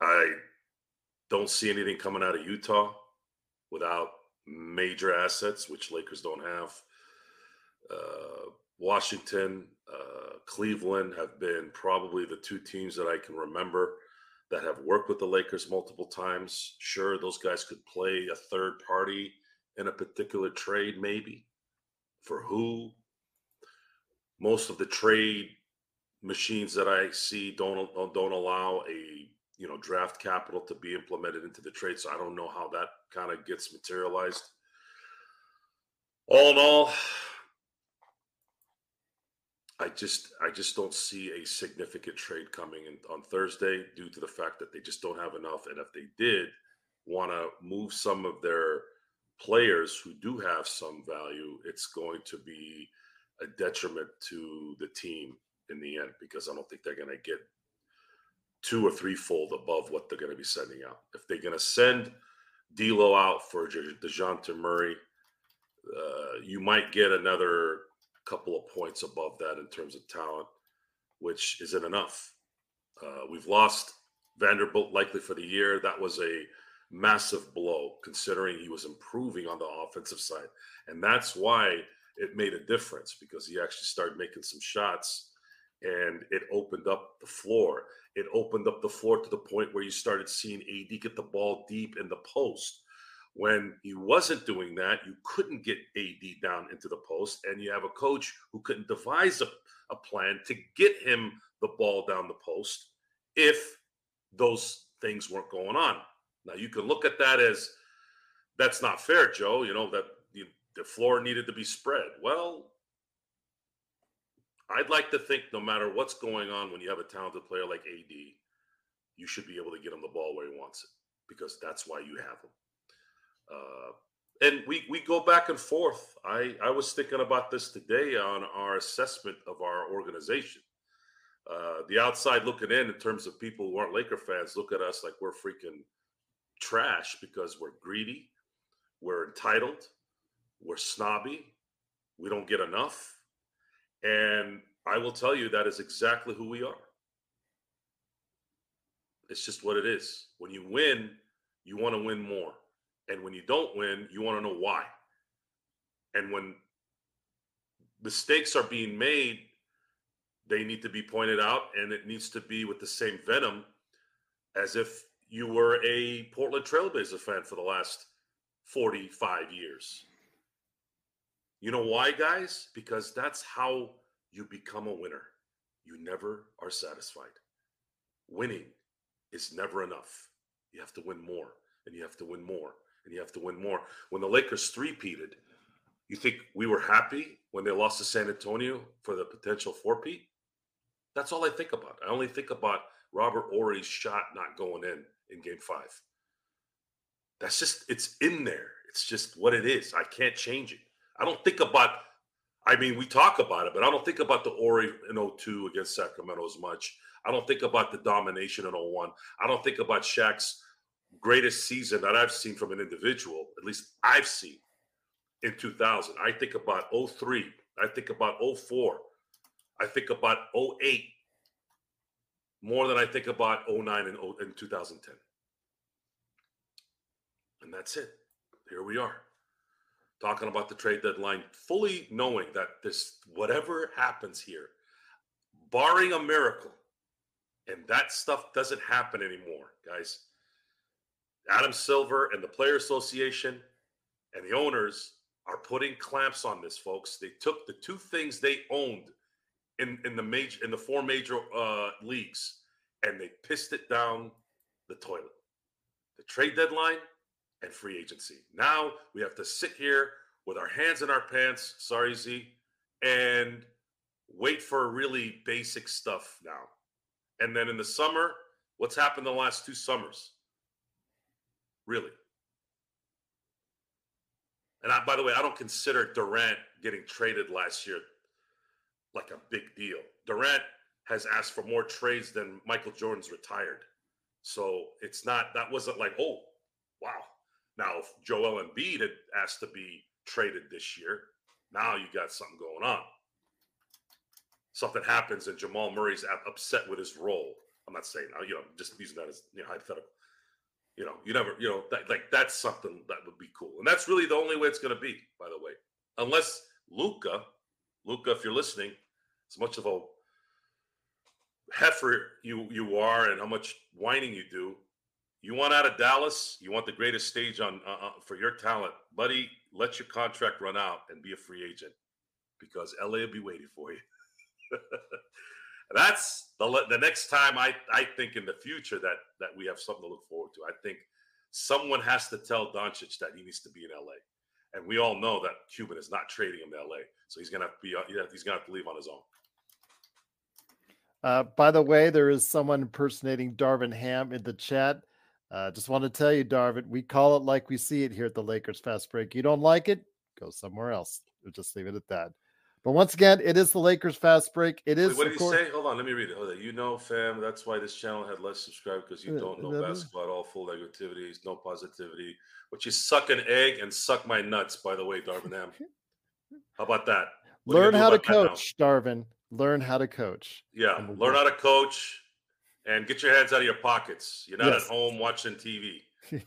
I don't see anything coming out of Utah without major assets, which Lakers don't have. Uh, Washington, uh, Cleveland have been probably the two teams that I can remember that have worked with the Lakers multiple times. Sure, those guys could play a third party in a particular trade, maybe. For who? Most of the trade machines that I see don't don't allow a you know draft capital to be implemented into the trade, so I don't know how that kind of gets materialized. All in all, I just I just don't see a significant trade coming in on Thursday due to the fact that they just don't have enough. And if they did want to move some of their players who do have some value, it's going to be a detriment to the team in the end, because I don't think they're going to get two or threefold above what they're going to be sending out. If they're going to send D'Lo out for Dejounte Murray, uh, you might get another couple of points above that in terms of talent, which isn't enough. Uh, we've lost Vanderbilt likely for the year. That was a massive blow considering he was improving on the offensive side. And that's why it made a difference, because he actually started making some shots and it opened up the floor. It opened up the floor to the point where you started seeing A D get the ball deep in the post. When he wasn't doing that, you couldn't get A D down into the post, and you have a coach who couldn't devise a, a plan to get him the ball down the post if those things weren't going on. Now, you can look at that as, that's not fair, Joe, you know, that the, the floor needed to be spread. Well, I'd like to think no matter what's going on, when you have a talented player like A D, you should be able to get him the ball where he wants it, because that's why you have him. Uh, and we, we go back and forth. I, I was thinking about this today on our assessment of our organization. Uh, the outside looking in, in terms of people who aren't Laker fans, look at us like we're freaking trash because we're greedy, we're entitled, we're snobby, we don't get enough. And I will tell you that is exactly who we are. It's just what it is. When you win, you want to win more. And when you don't win, you want to know why. And when mistakes are being made, they need to be pointed out, and it needs to be with the same venom as if you were a Portland Trailblazer fan for the last forty-five years. You know why, guys? Because that's how you become a winner. You never are satisfied. Winning is never enough. You have to win more, and you have to win more. And you have to win more. When the Lakers three-peated, you think we were happy when they lost to San Antonio for the potential four-peat? That's all I think about. I only think about Robert Ory's shot not going in in game five. That's just, it's in there. It's just what it is. I can't change it. I don't think about, I mean, we talk about it, but I don't think about the Ory in oh two against Sacramento as much. I don't think about the domination in oh one. I don't think about Shaq's greatest season that I've seen from an individual, at least I've seen, in two thousand. I think about oh three. I think about oh four. I think about oh eight more than I think about oh nine and, and two thousand ten. And that's it. Here we are, talking about the trade deadline, fully knowing that this, whatever happens here, barring a miracle, and that stuff doesn't happen anymore, guys. Adam Silver and the Player Association and the owners are putting clamps on this, folks. They took the two things they owned in, in the major in the four major uh, leagues, and they pissed it down the toilet. The trade deadline and free agency. Now we have to sit here with our hands in our pants, sorry Z, and wait for really basic stuff now. And then in the summer, what's happened the last two summers? Really. And I, by the way, I don't consider Durant getting traded last year like a big deal. Durant has asked for more trades than Michael Jordan's retired. So it's not, that wasn't like, oh, wow. Now, if Joel Embiid had asked to be traded this year, now you got something going on. something happens and Jamal Murray's upset with his role. I'm not saying, you know, I'm just using that as, you know, hypothetical. You know, you never, you know, that, like that's something that would be cool. And that's really the only way it's going to be, by the way. Unless Luka, Luka, if you're listening, as much of a heifer you, you are and how much whining you do, you want out of Dallas, you want the greatest stage on uh, for your talent. Buddy, let your contract run out and be a free agent because L A will be waiting for you. That's the the next time I, I think in the future that, that we have something to look forward to. I think someone has to tell Doncic that he needs to be in L A. And we all know that Cuban is not trading him to L A. So he's going to have to be, he's going to have to leave on his own. Uh, by the way, there is someone impersonating Darvin Ham in the chat. Uh, just want to tell you, Darvin, we call it like we see it here at the Lakers Fast Break. You don't like it? Go somewhere else. We'll just leave it at that. But once again, it is the Lakers Fast Break. It is. Wait, what did he course- say? Hold on, let me read it. Hold on. You know, fam, that's why this channel had less subscribers because you don't know basketball at all. Full negativities, no positivity. But you suck an egg and suck my nuts. By the way, Darvin Ham, how about that? What learn how to coach, Darvin. Learn how to coach. Yeah, we'll learn how to coach, and get your hands out of your pockets. You're not yes. at home watching T V.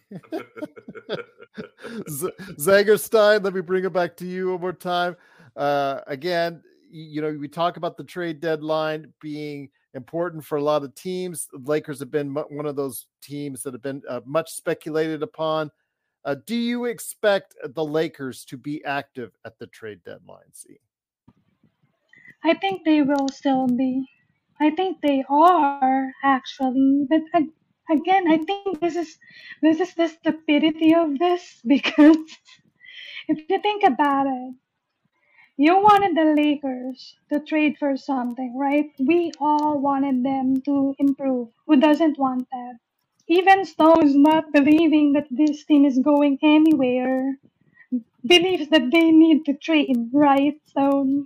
Z- Zangerstein, let me bring it back to you one more time. Uh, again, you know, we talk about the trade deadline being important for a lot of teams. The Lakers have been m- one of those teams that have been uh, much speculated upon. Uh, do you expect the Lakers to be active at the trade deadline, Z? I think they will still be. I think they are, actually. But I, again, I think this is this is the stupidity of this, because if you think about it, you wanted the Lakers to trade for something, right? We all wanted them to improve. Who doesn't want that? Even Stone's not believing that this team is going anywhere, believes that they need to trade, right? So,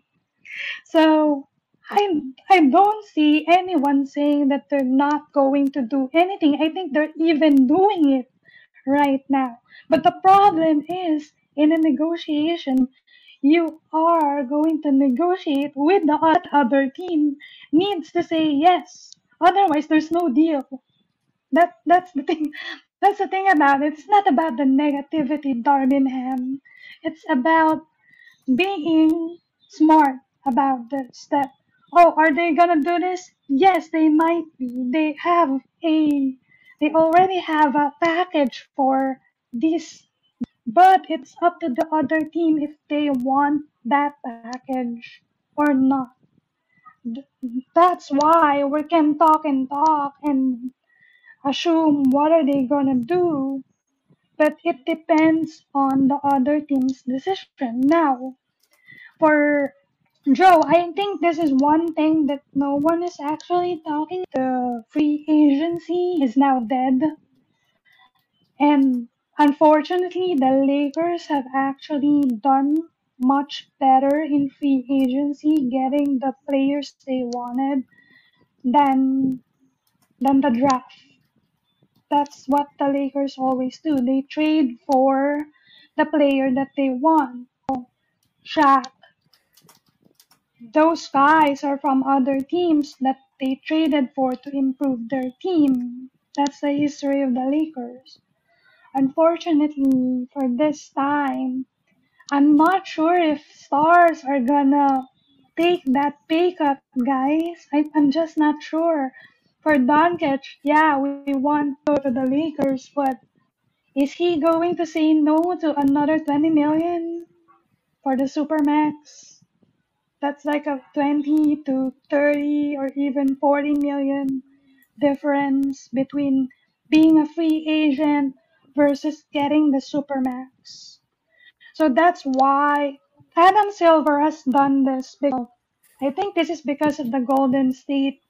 so I I don't see anyone saying that they're not going to do anything. I think they're even doing it right now. But the problem is, in a negotiation, you are going to negotiate with the other team needs to say yes. Otherwise, there's no deal. That that's the thing. That's the thing about it. It's not about the negativity, Darvin Ham. It's about being smart about this. That, oh, are they gonna do this? Yes, they might be. They have a. They already have a package for this. But it's up to the other team if they want that package or not. That's why we can talk and talk and assume what are they going to do. But it depends on the other team's decision. Now, for Joe, I think this is one thing that no one is actually talking. The free agency is now dead. And unfortunately, the Lakers have actually done much better in free agency, getting the players they wanted than than the draft. That's what the Lakers always do. They trade for the player that they want. So, Shaq, those guys are from other teams that they traded for to improve their team. That's the history of the Lakers. Unfortunately, for this time, I'm not sure if stars are gonna take that pay cut, guys. I, I'm just not sure. For Doncic, yeah, we want to go to the Lakers, but is he going to say no to another twenty million for the Supermax? That's like a twenty to thirty or even forty million difference between being a free agent versus getting the Supermax. So that's why Adam Silver has done this. Because I think this is because of the Golden State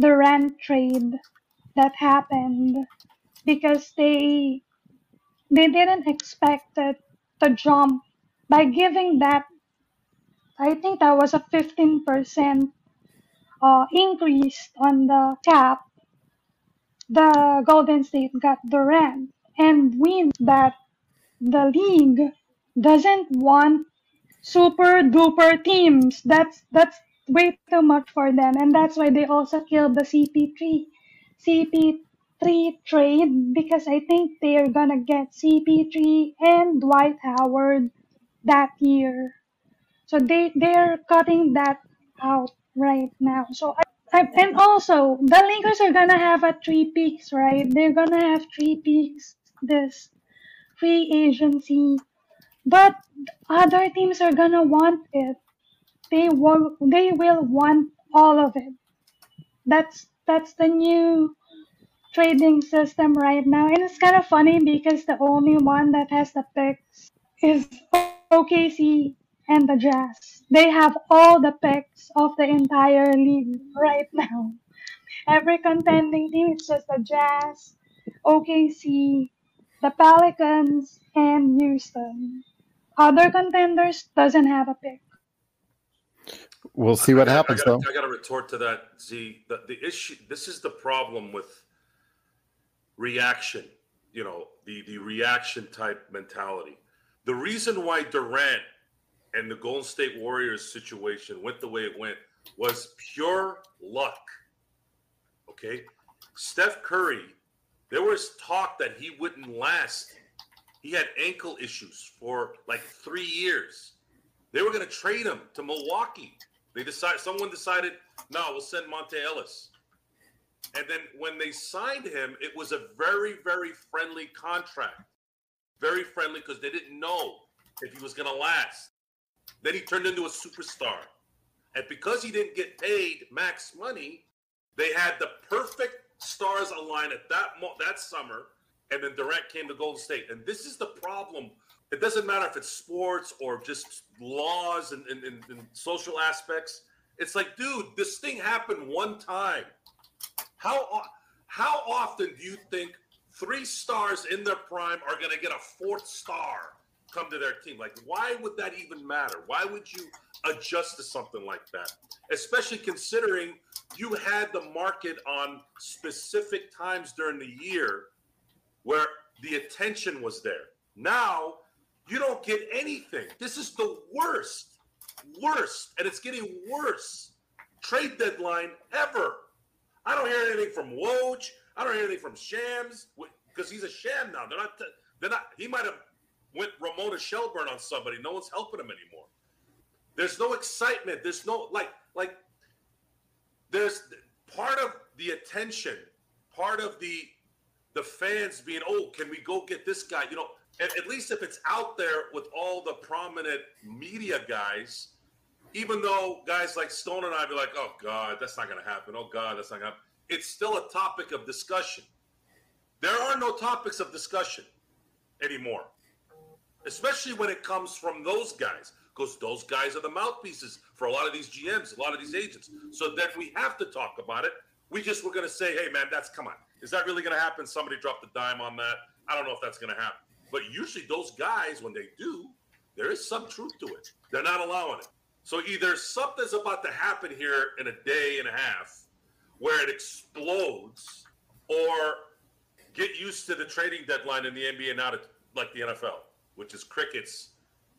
Durant trade that happened, because they they didn't expect it to jump by giving that. I think that was a fifteen percent uh, increase on the cap. The Golden State got Durant. And we that the league doesn't want super duper teams. That's that's way too much for them. And that's why they also killed the C P three C P three trade, because I think they are going to get C P three and Dwight Howard that year. So they, they're cutting that out right now. So I, I, and also, the Lakers are going to have a three picks, right? They're going to have three picks this free agency. But other teams are going to want it. They will, they will want all of it. That's that's the new trading system right now. And it's kind of funny because the only one that has the picks is O K C and the Jazz. They have all the picks of the entire league right now. Every contending team, it's just the Jazz, O K C, the Pelicans, and Houston. Other contenders doesn't have a pick. We'll see what I, happens, I gotta, though. I got to retort to that, Z. The, the issue, this is the problem with reaction, you know, the, the reaction type mentality. The reason why Durant and the Golden State Warriors situation went the way it went was pure luck, okay? Steph Curry, there was talk that he wouldn't last. He had ankle issues for like three years. They were going to trade him to Milwaukee. They decided, someone decided, no, we'll send Monte Ellis. And then when they signed him, it was a very, very friendly contract. Very friendly because they didn't know if he was going to last. Then he turned into a superstar. And because he didn't get paid max money, they had the perfect stars align at that mo- that summer. And then Durant came to Golden State. And this is the problem. It doesn't matter if it's sports or just laws and, and, and, and social aspects. It's like, dude, this thing happened one time. How how often do you think three stars in their prime are going to get a fourth star come to their team? Like, why would that even matter? Why would you adjust to something like that? Especially considering you had the market on specific times during the year where the attention was there. Now, you don't get anything. This is the worst, worst, and it's getting worse trade deadline ever. I don't hear anything from Woj. I don't hear anything from Shams because he's a sham now. They're not. They're not. He might have went Ramona Shelburne on somebody. No one's helping him anymore. There's no excitement. There's no like like. There's part of the attention, part of the the fans being, oh, can we go get this guy? You know. At least if it's out there with all the prominent media guys, even though guys like Stone and I be like, oh, God, that's not going to happen. Oh, God, that's not going to happen. It's still a topic of discussion. There are no topics of discussion anymore, especially when it comes from those guys, because those guys are the mouthpieces for a lot of these G Ms, a lot of these agents. So that we have to talk about it. We just were going to say, hey, man, that's come on. Is that really going to happen? Somebody dropped a dime on that. I don't know if that's going to happen. But usually those guys, when they do, there is some truth to it. They're not allowing it. So either something's about to happen here in a day and a half where it explodes, or get used to the trading deadline in the N B A now, to, like the N F L, which is crickets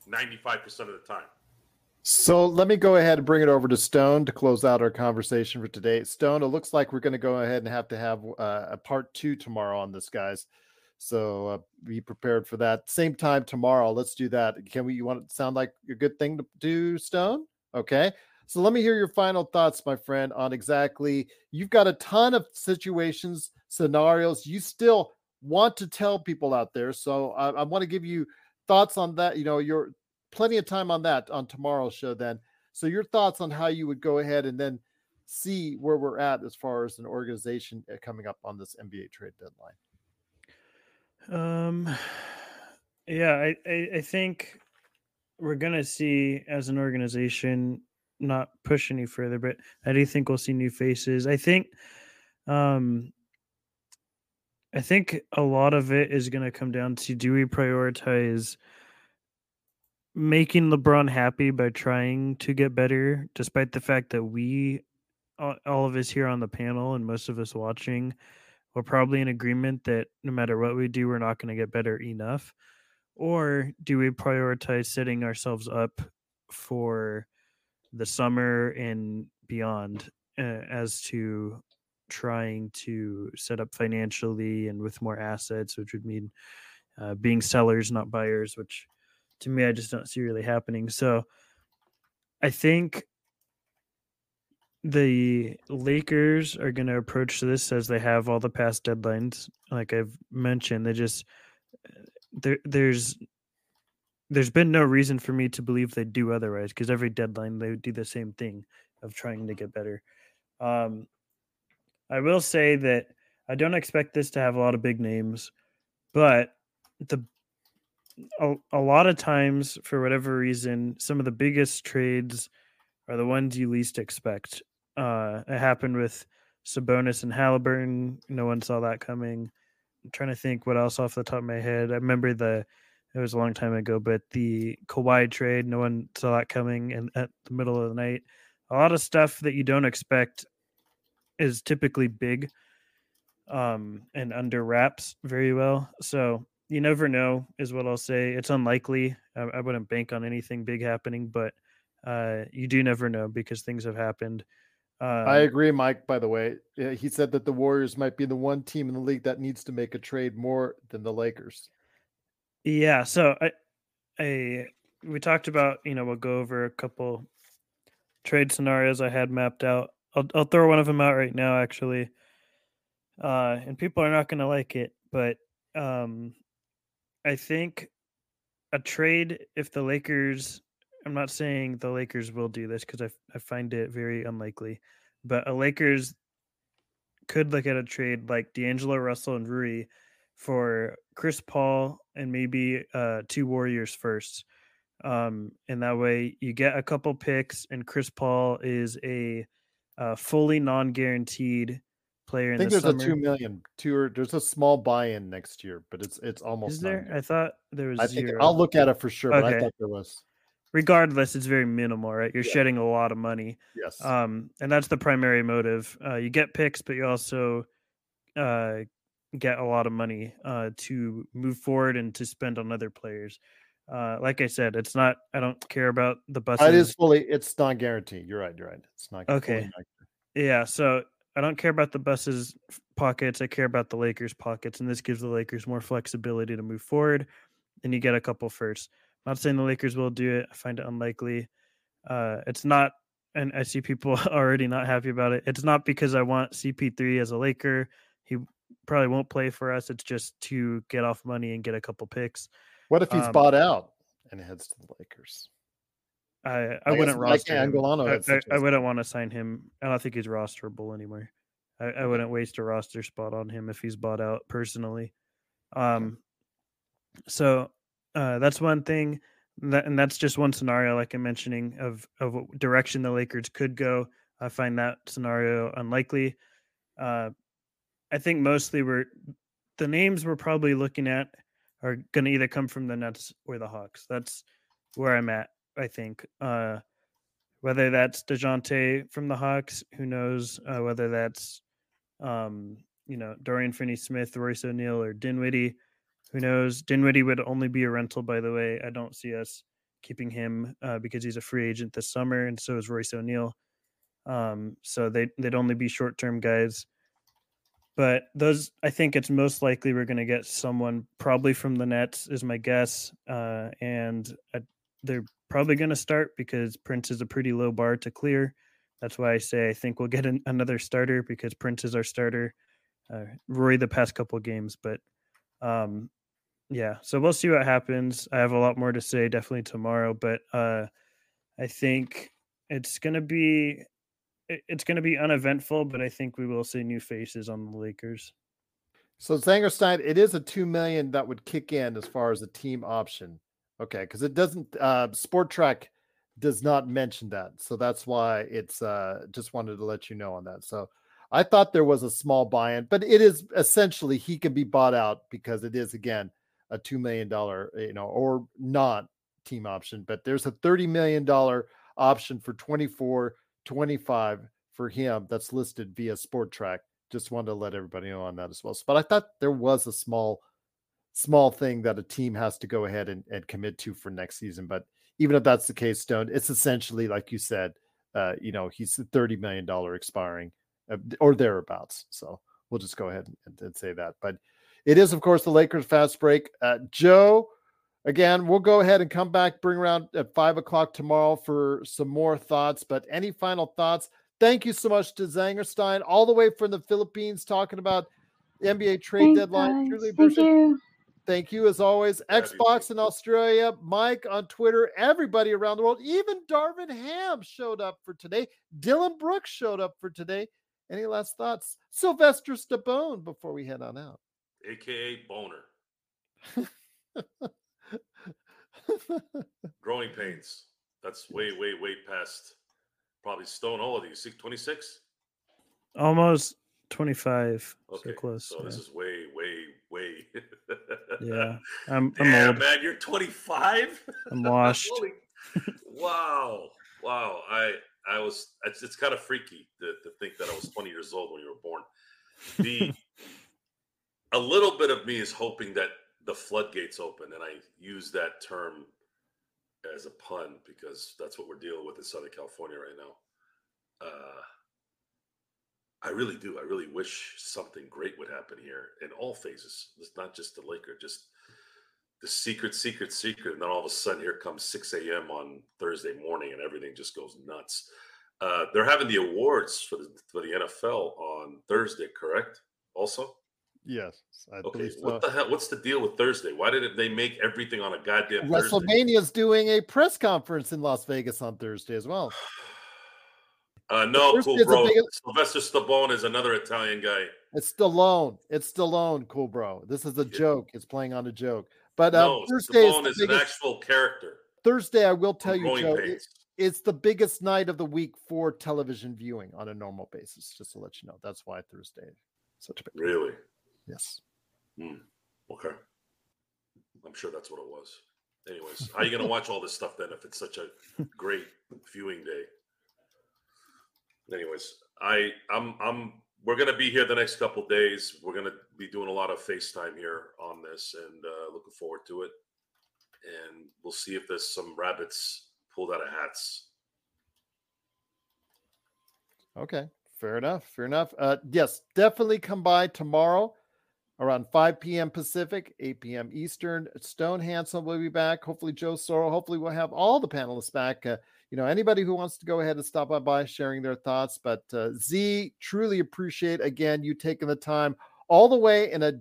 ninety-five percent of the time. So let me go ahead and bring it over to Stone to close out our conversation for today. Stone, it looks like we're going to go ahead and have to have uh, a part two tomorrow on this, guys. So uh, be prepared for that. Same time tomorrow. Let's do that. Can we? You want it to sound like a good thing to do, Stone? Okay. So let me hear your final thoughts, my friend, on exactly. You've got a ton of situations, scenarios you still want to tell people out there. So I, I want to give you thoughts on that. You know, you're plenty of time on that on tomorrow's show then. So your thoughts on how you would go ahead and then see where we're at as far as an organization coming up on this N B A trade deadline. Um, yeah, I, I, I think we're going to see as an organization not push any further, but I do think we'll see new faces. I think, um, I think a lot of it is going to come down to, do we prioritize making LeBron happy by trying to get better, despite the fact that we, all, all of us here on the panel and most of us watching, we're probably in agreement that no matter what we do, we're not going to get better enough? Or do we prioritize setting ourselves up for the summer and beyond uh, as to trying to set up financially and with more assets, which would mean uh, being sellers, not buyers, which to me, I just don't see really happening. So I think the Lakers are going to approach this as they have all the past deadlines. Like I've mentioned, they just there, there's there's been no reason for me to believe they do otherwise, because every deadline they would do the same thing of trying to get better. Um, I will say that I don't expect this to have a lot of big names, but the a, a lot of times, for whatever reason, some of the biggest trades are the ones you least expect. Uh, it happened with Sabonis and Halliburton. No one saw that coming. I'm trying to think what else off the top of my head. I remember the, it was a long time ago, but the Kawhi trade, no one saw that coming in, at the middle of the night. A lot of stuff that you don't expect is typically big um, and under wraps very well. So you never know is what I'll say. It's unlikely. I, I wouldn't bank on anything big happening, but uh, you do never know because things have happened. Um, I agree, Mike, by the way. He said that the Warriors might be the one team in the league that needs to make a trade more than the Lakers. Yeah, so I, I, we talked about, you know, we'll go over a couple trade scenarios I had mapped out. I'll, I'll throw one of them out right now, actually. Uh, and people are not going to like it, but um, I think a trade, if the Lakers, I'm not saying the Lakers will do this because I, I find it very unlikely, but a Lakers could look at a trade like D'Angelo Russell and Rui for Chris Paul and maybe uh, two Warriors first. Um, and that way you get a couple picks and Chris Paul is a uh, fully non-guaranteed player in the summer. I think there's a two million two or there's a small buy-in next year, but it's, it's almost. Is there? I thought there was I zero. Think, I'll look at it for sure. Okay. But I thought there was. Regardless, it's very minimal, right? You're yeah. shedding a lot of money. Yes. Um, and that's the primary motive. Uh, you get picks, but you also, uh, get a lot of money uh to move forward and to spend on other players. Uh like I said, it's not I don't care about the buses. It is fully it's not guaranteed. You're right, you're right. It's not okay. Not yeah, so I don't care about the buses pockets, I care about the Lakers pockets, and this gives the Lakers more flexibility to move forward, and you get a couple first. I'm not saying the Lakers will do it. I find it unlikely. Uh it's not and I see people already not happy about it. It's not because I want C P three as a Laker. He probably won't play for us. It's just to get off money and get a couple picks. What if he's um, bought out and heads to the Lakers? I, I, I wouldn't roster Mike Anguilano. I, I, I wouldn't want to sign him. I don't think he's rosterable anymore. I, I wouldn't waste a roster spot on him if he's bought out personally. Um, so uh, that's one thing. That, and that's just one scenario, like I'm mentioning, of, of what direction the Lakers could go. I find that scenario unlikely. Uh, I think mostly we're the names we're probably looking at are going to either come from the Nets or the Hawks. That's where I'm at, I think. Uh, whether that's Dejounte from the Hawks, who knows? Uh, whether that's um, you know Dorian Finney-Smith, Royce O'Neill, or Dinwiddie, who knows? Dinwiddie would only be a rental, by the way. I don't see us keeping him uh, because he's a free agent this summer, and so is Royce O'Neill. Um, so they they'd only be short-term guys. But those, I think it's most likely we're going to get someone probably from the Nets is my guess. Uh, and uh, they're probably going to start because Prince is a pretty low bar to clear. That's why I say I think we'll get an, another starter because Prince is our starter. Uh, Rui the past couple of games. But, um, yeah, so we'll see what happens. I have a lot more to say definitely tomorrow. But uh, I think it's going to be... It's going to be uneventful, but I think we will see new faces on the Lakers. So Zangerstein, it is a two million dollars that would kick in as far as a team option. Okay. Cause it doesn't, uh, SportTrack does not mention that. So that's why it's, uh, just wanted to let you know on that. So I thought there was a small buy-in, but it is essentially he can be bought out because it is again, a two million dollars, you know, or not team option, but there's a thirty million dollars option for twenty-four twenty-five for him that's listed via SportTrack. Just wanted to let everybody know on that as well. But I thought there was a small, small thing that a team has to go ahead and, and commit to for next season. But even if that's the case, Stone, it's essentially, like you said, uh, you know, he's thirty million dollars expiring uh, or thereabouts. So we'll just go ahead and, and say that. But it is, of course, the Lakers Fast Break. Uh, Joe, again, we'll go ahead and come back, bring around at five o'clock tomorrow for some more thoughts. But any final thoughts? Thank you so much to Zangerstein, all the way from the Philippines, talking about the N B A trade Thanks, deadline. Guys. Truly Thank you. Thank you, as always. Xbox in Australia, Mike on Twitter, everybody around the world. Even Darvin Ham showed up for today. Dylan Brooks showed up for today. Any last thoughts? Sylvester Stallone before we head on out. A K A Boner. Growing pains. That's way, way, way past probably Stone. All of these, twenty-six? Almost twenty-five. Okay, so close. So yeah. This is way, way, way. Yeah. I'm, I'm Damn, old. Man, you're twenty-five? I'm washed. Wow. Wow. I I was, it's, it's kind of freaky to, to think that I was twenty years old when you were born. The A little bit of me is hoping that the floodgates open, and I use that term as a pun because that's what we're dealing with in Southern California right now. Uh, I really do. I really wish something great would happen here in all phases. It's not just the Laker, just the secret, secret, secret. And then all of a sudden here comes six a.m. on Thursday morning and everything just goes nuts. Uh, they're having the awards for the, for the N F L on Thursday, correct? Also? Yes. I okay. So. What the hell? What's the deal with Thursday? Why did they make everything on a goddamn Thursday? WrestleMania's doing a press conference in Las Vegas on Thursday as well. Uh, no, Thursday cool, bro. Big... Sylvester Stallone is another Italian guy. It's Stallone. It's Stallone, cool, bro. This is a yeah. joke. It's playing on a joke. But um, no, Thursday Stallone is, is biggest... an actual character. Thursday, I will tell you, Joe, it, it's the biggest night of the week for television viewing on a normal basis. Just to let you know, that's why Thursday is such a big. Really. Day. Yes. Mm, okay. I'm sure that's what it was. Anyways, how are you going to watch all this stuff then if it's such a great viewing day? Anyways, I, I'm, I'm, we're going to be here the next couple of days. We're going to be doing a lot of FaceTime here on this and uh, looking forward to it. And we'll see if there's some rabbits pulled out of hats. Okay. Fair enough. Fair enough. Uh, yes, definitely come by tomorrow. Around five p.m. Pacific, eight p.m. Eastern. Stone Hansen will be back. Hopefully, Joe Sorrell. Hopefully, we'll have all the panelists back. Uh, you know, anybody who wants to go ahead and stop by, by sharing their thoughts. But uh, Z, truly appreciate, again, you taking the time all the way in a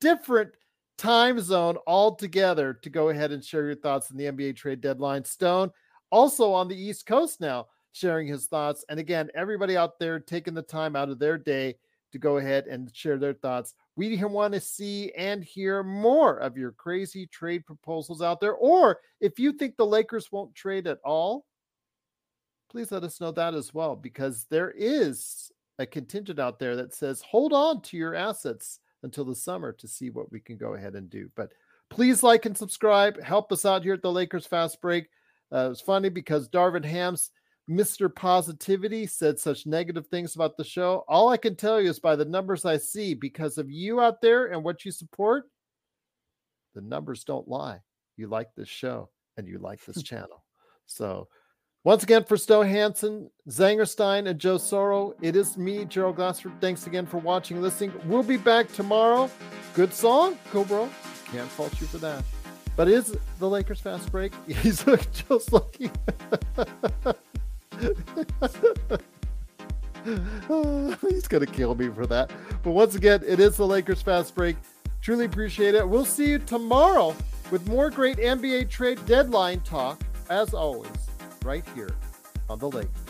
different time zone altogether to go ahead and share your thoughts on the N B A trade deadline. Stone, also on the East Coast now, sharing his thoughts. And again, everybody out there taking the time out of their day to go ahead and share their thoughts. We want to see and hear more of your crazy trade proposals out there. Or if you think the Lakers won't trade at all, please let us know that as well, because there is a contingent out there that says, hold on to your assets until the summer to see what we can go ahead and do. But please like and subscribe. Help us out here at the Lakers Fast Break. Uh, it's funny because Darvin Ham's Mister Positivity said such negative things about the show. All I can tell you is by the numbers I see, because of you out there and what you support, the numbers don't lie. You like this show and you like this channel. So once again, for Stone Hansen, Zangerstein, and Joe Sorrow, it is me, Gerald Glassford. Thanks again for watching and listening. We'll be back tomorrow. Good song, cool bro. Can't fault you for that. But is the Lakers Fast Break? He's just looking. Oh, he's gonna kill me for that. But once again, it is the Lakers Fast Break. Truly appreciate it. We'll see you tomorrow with more great N B A trade deadline talk, as always, right here on the Lakers.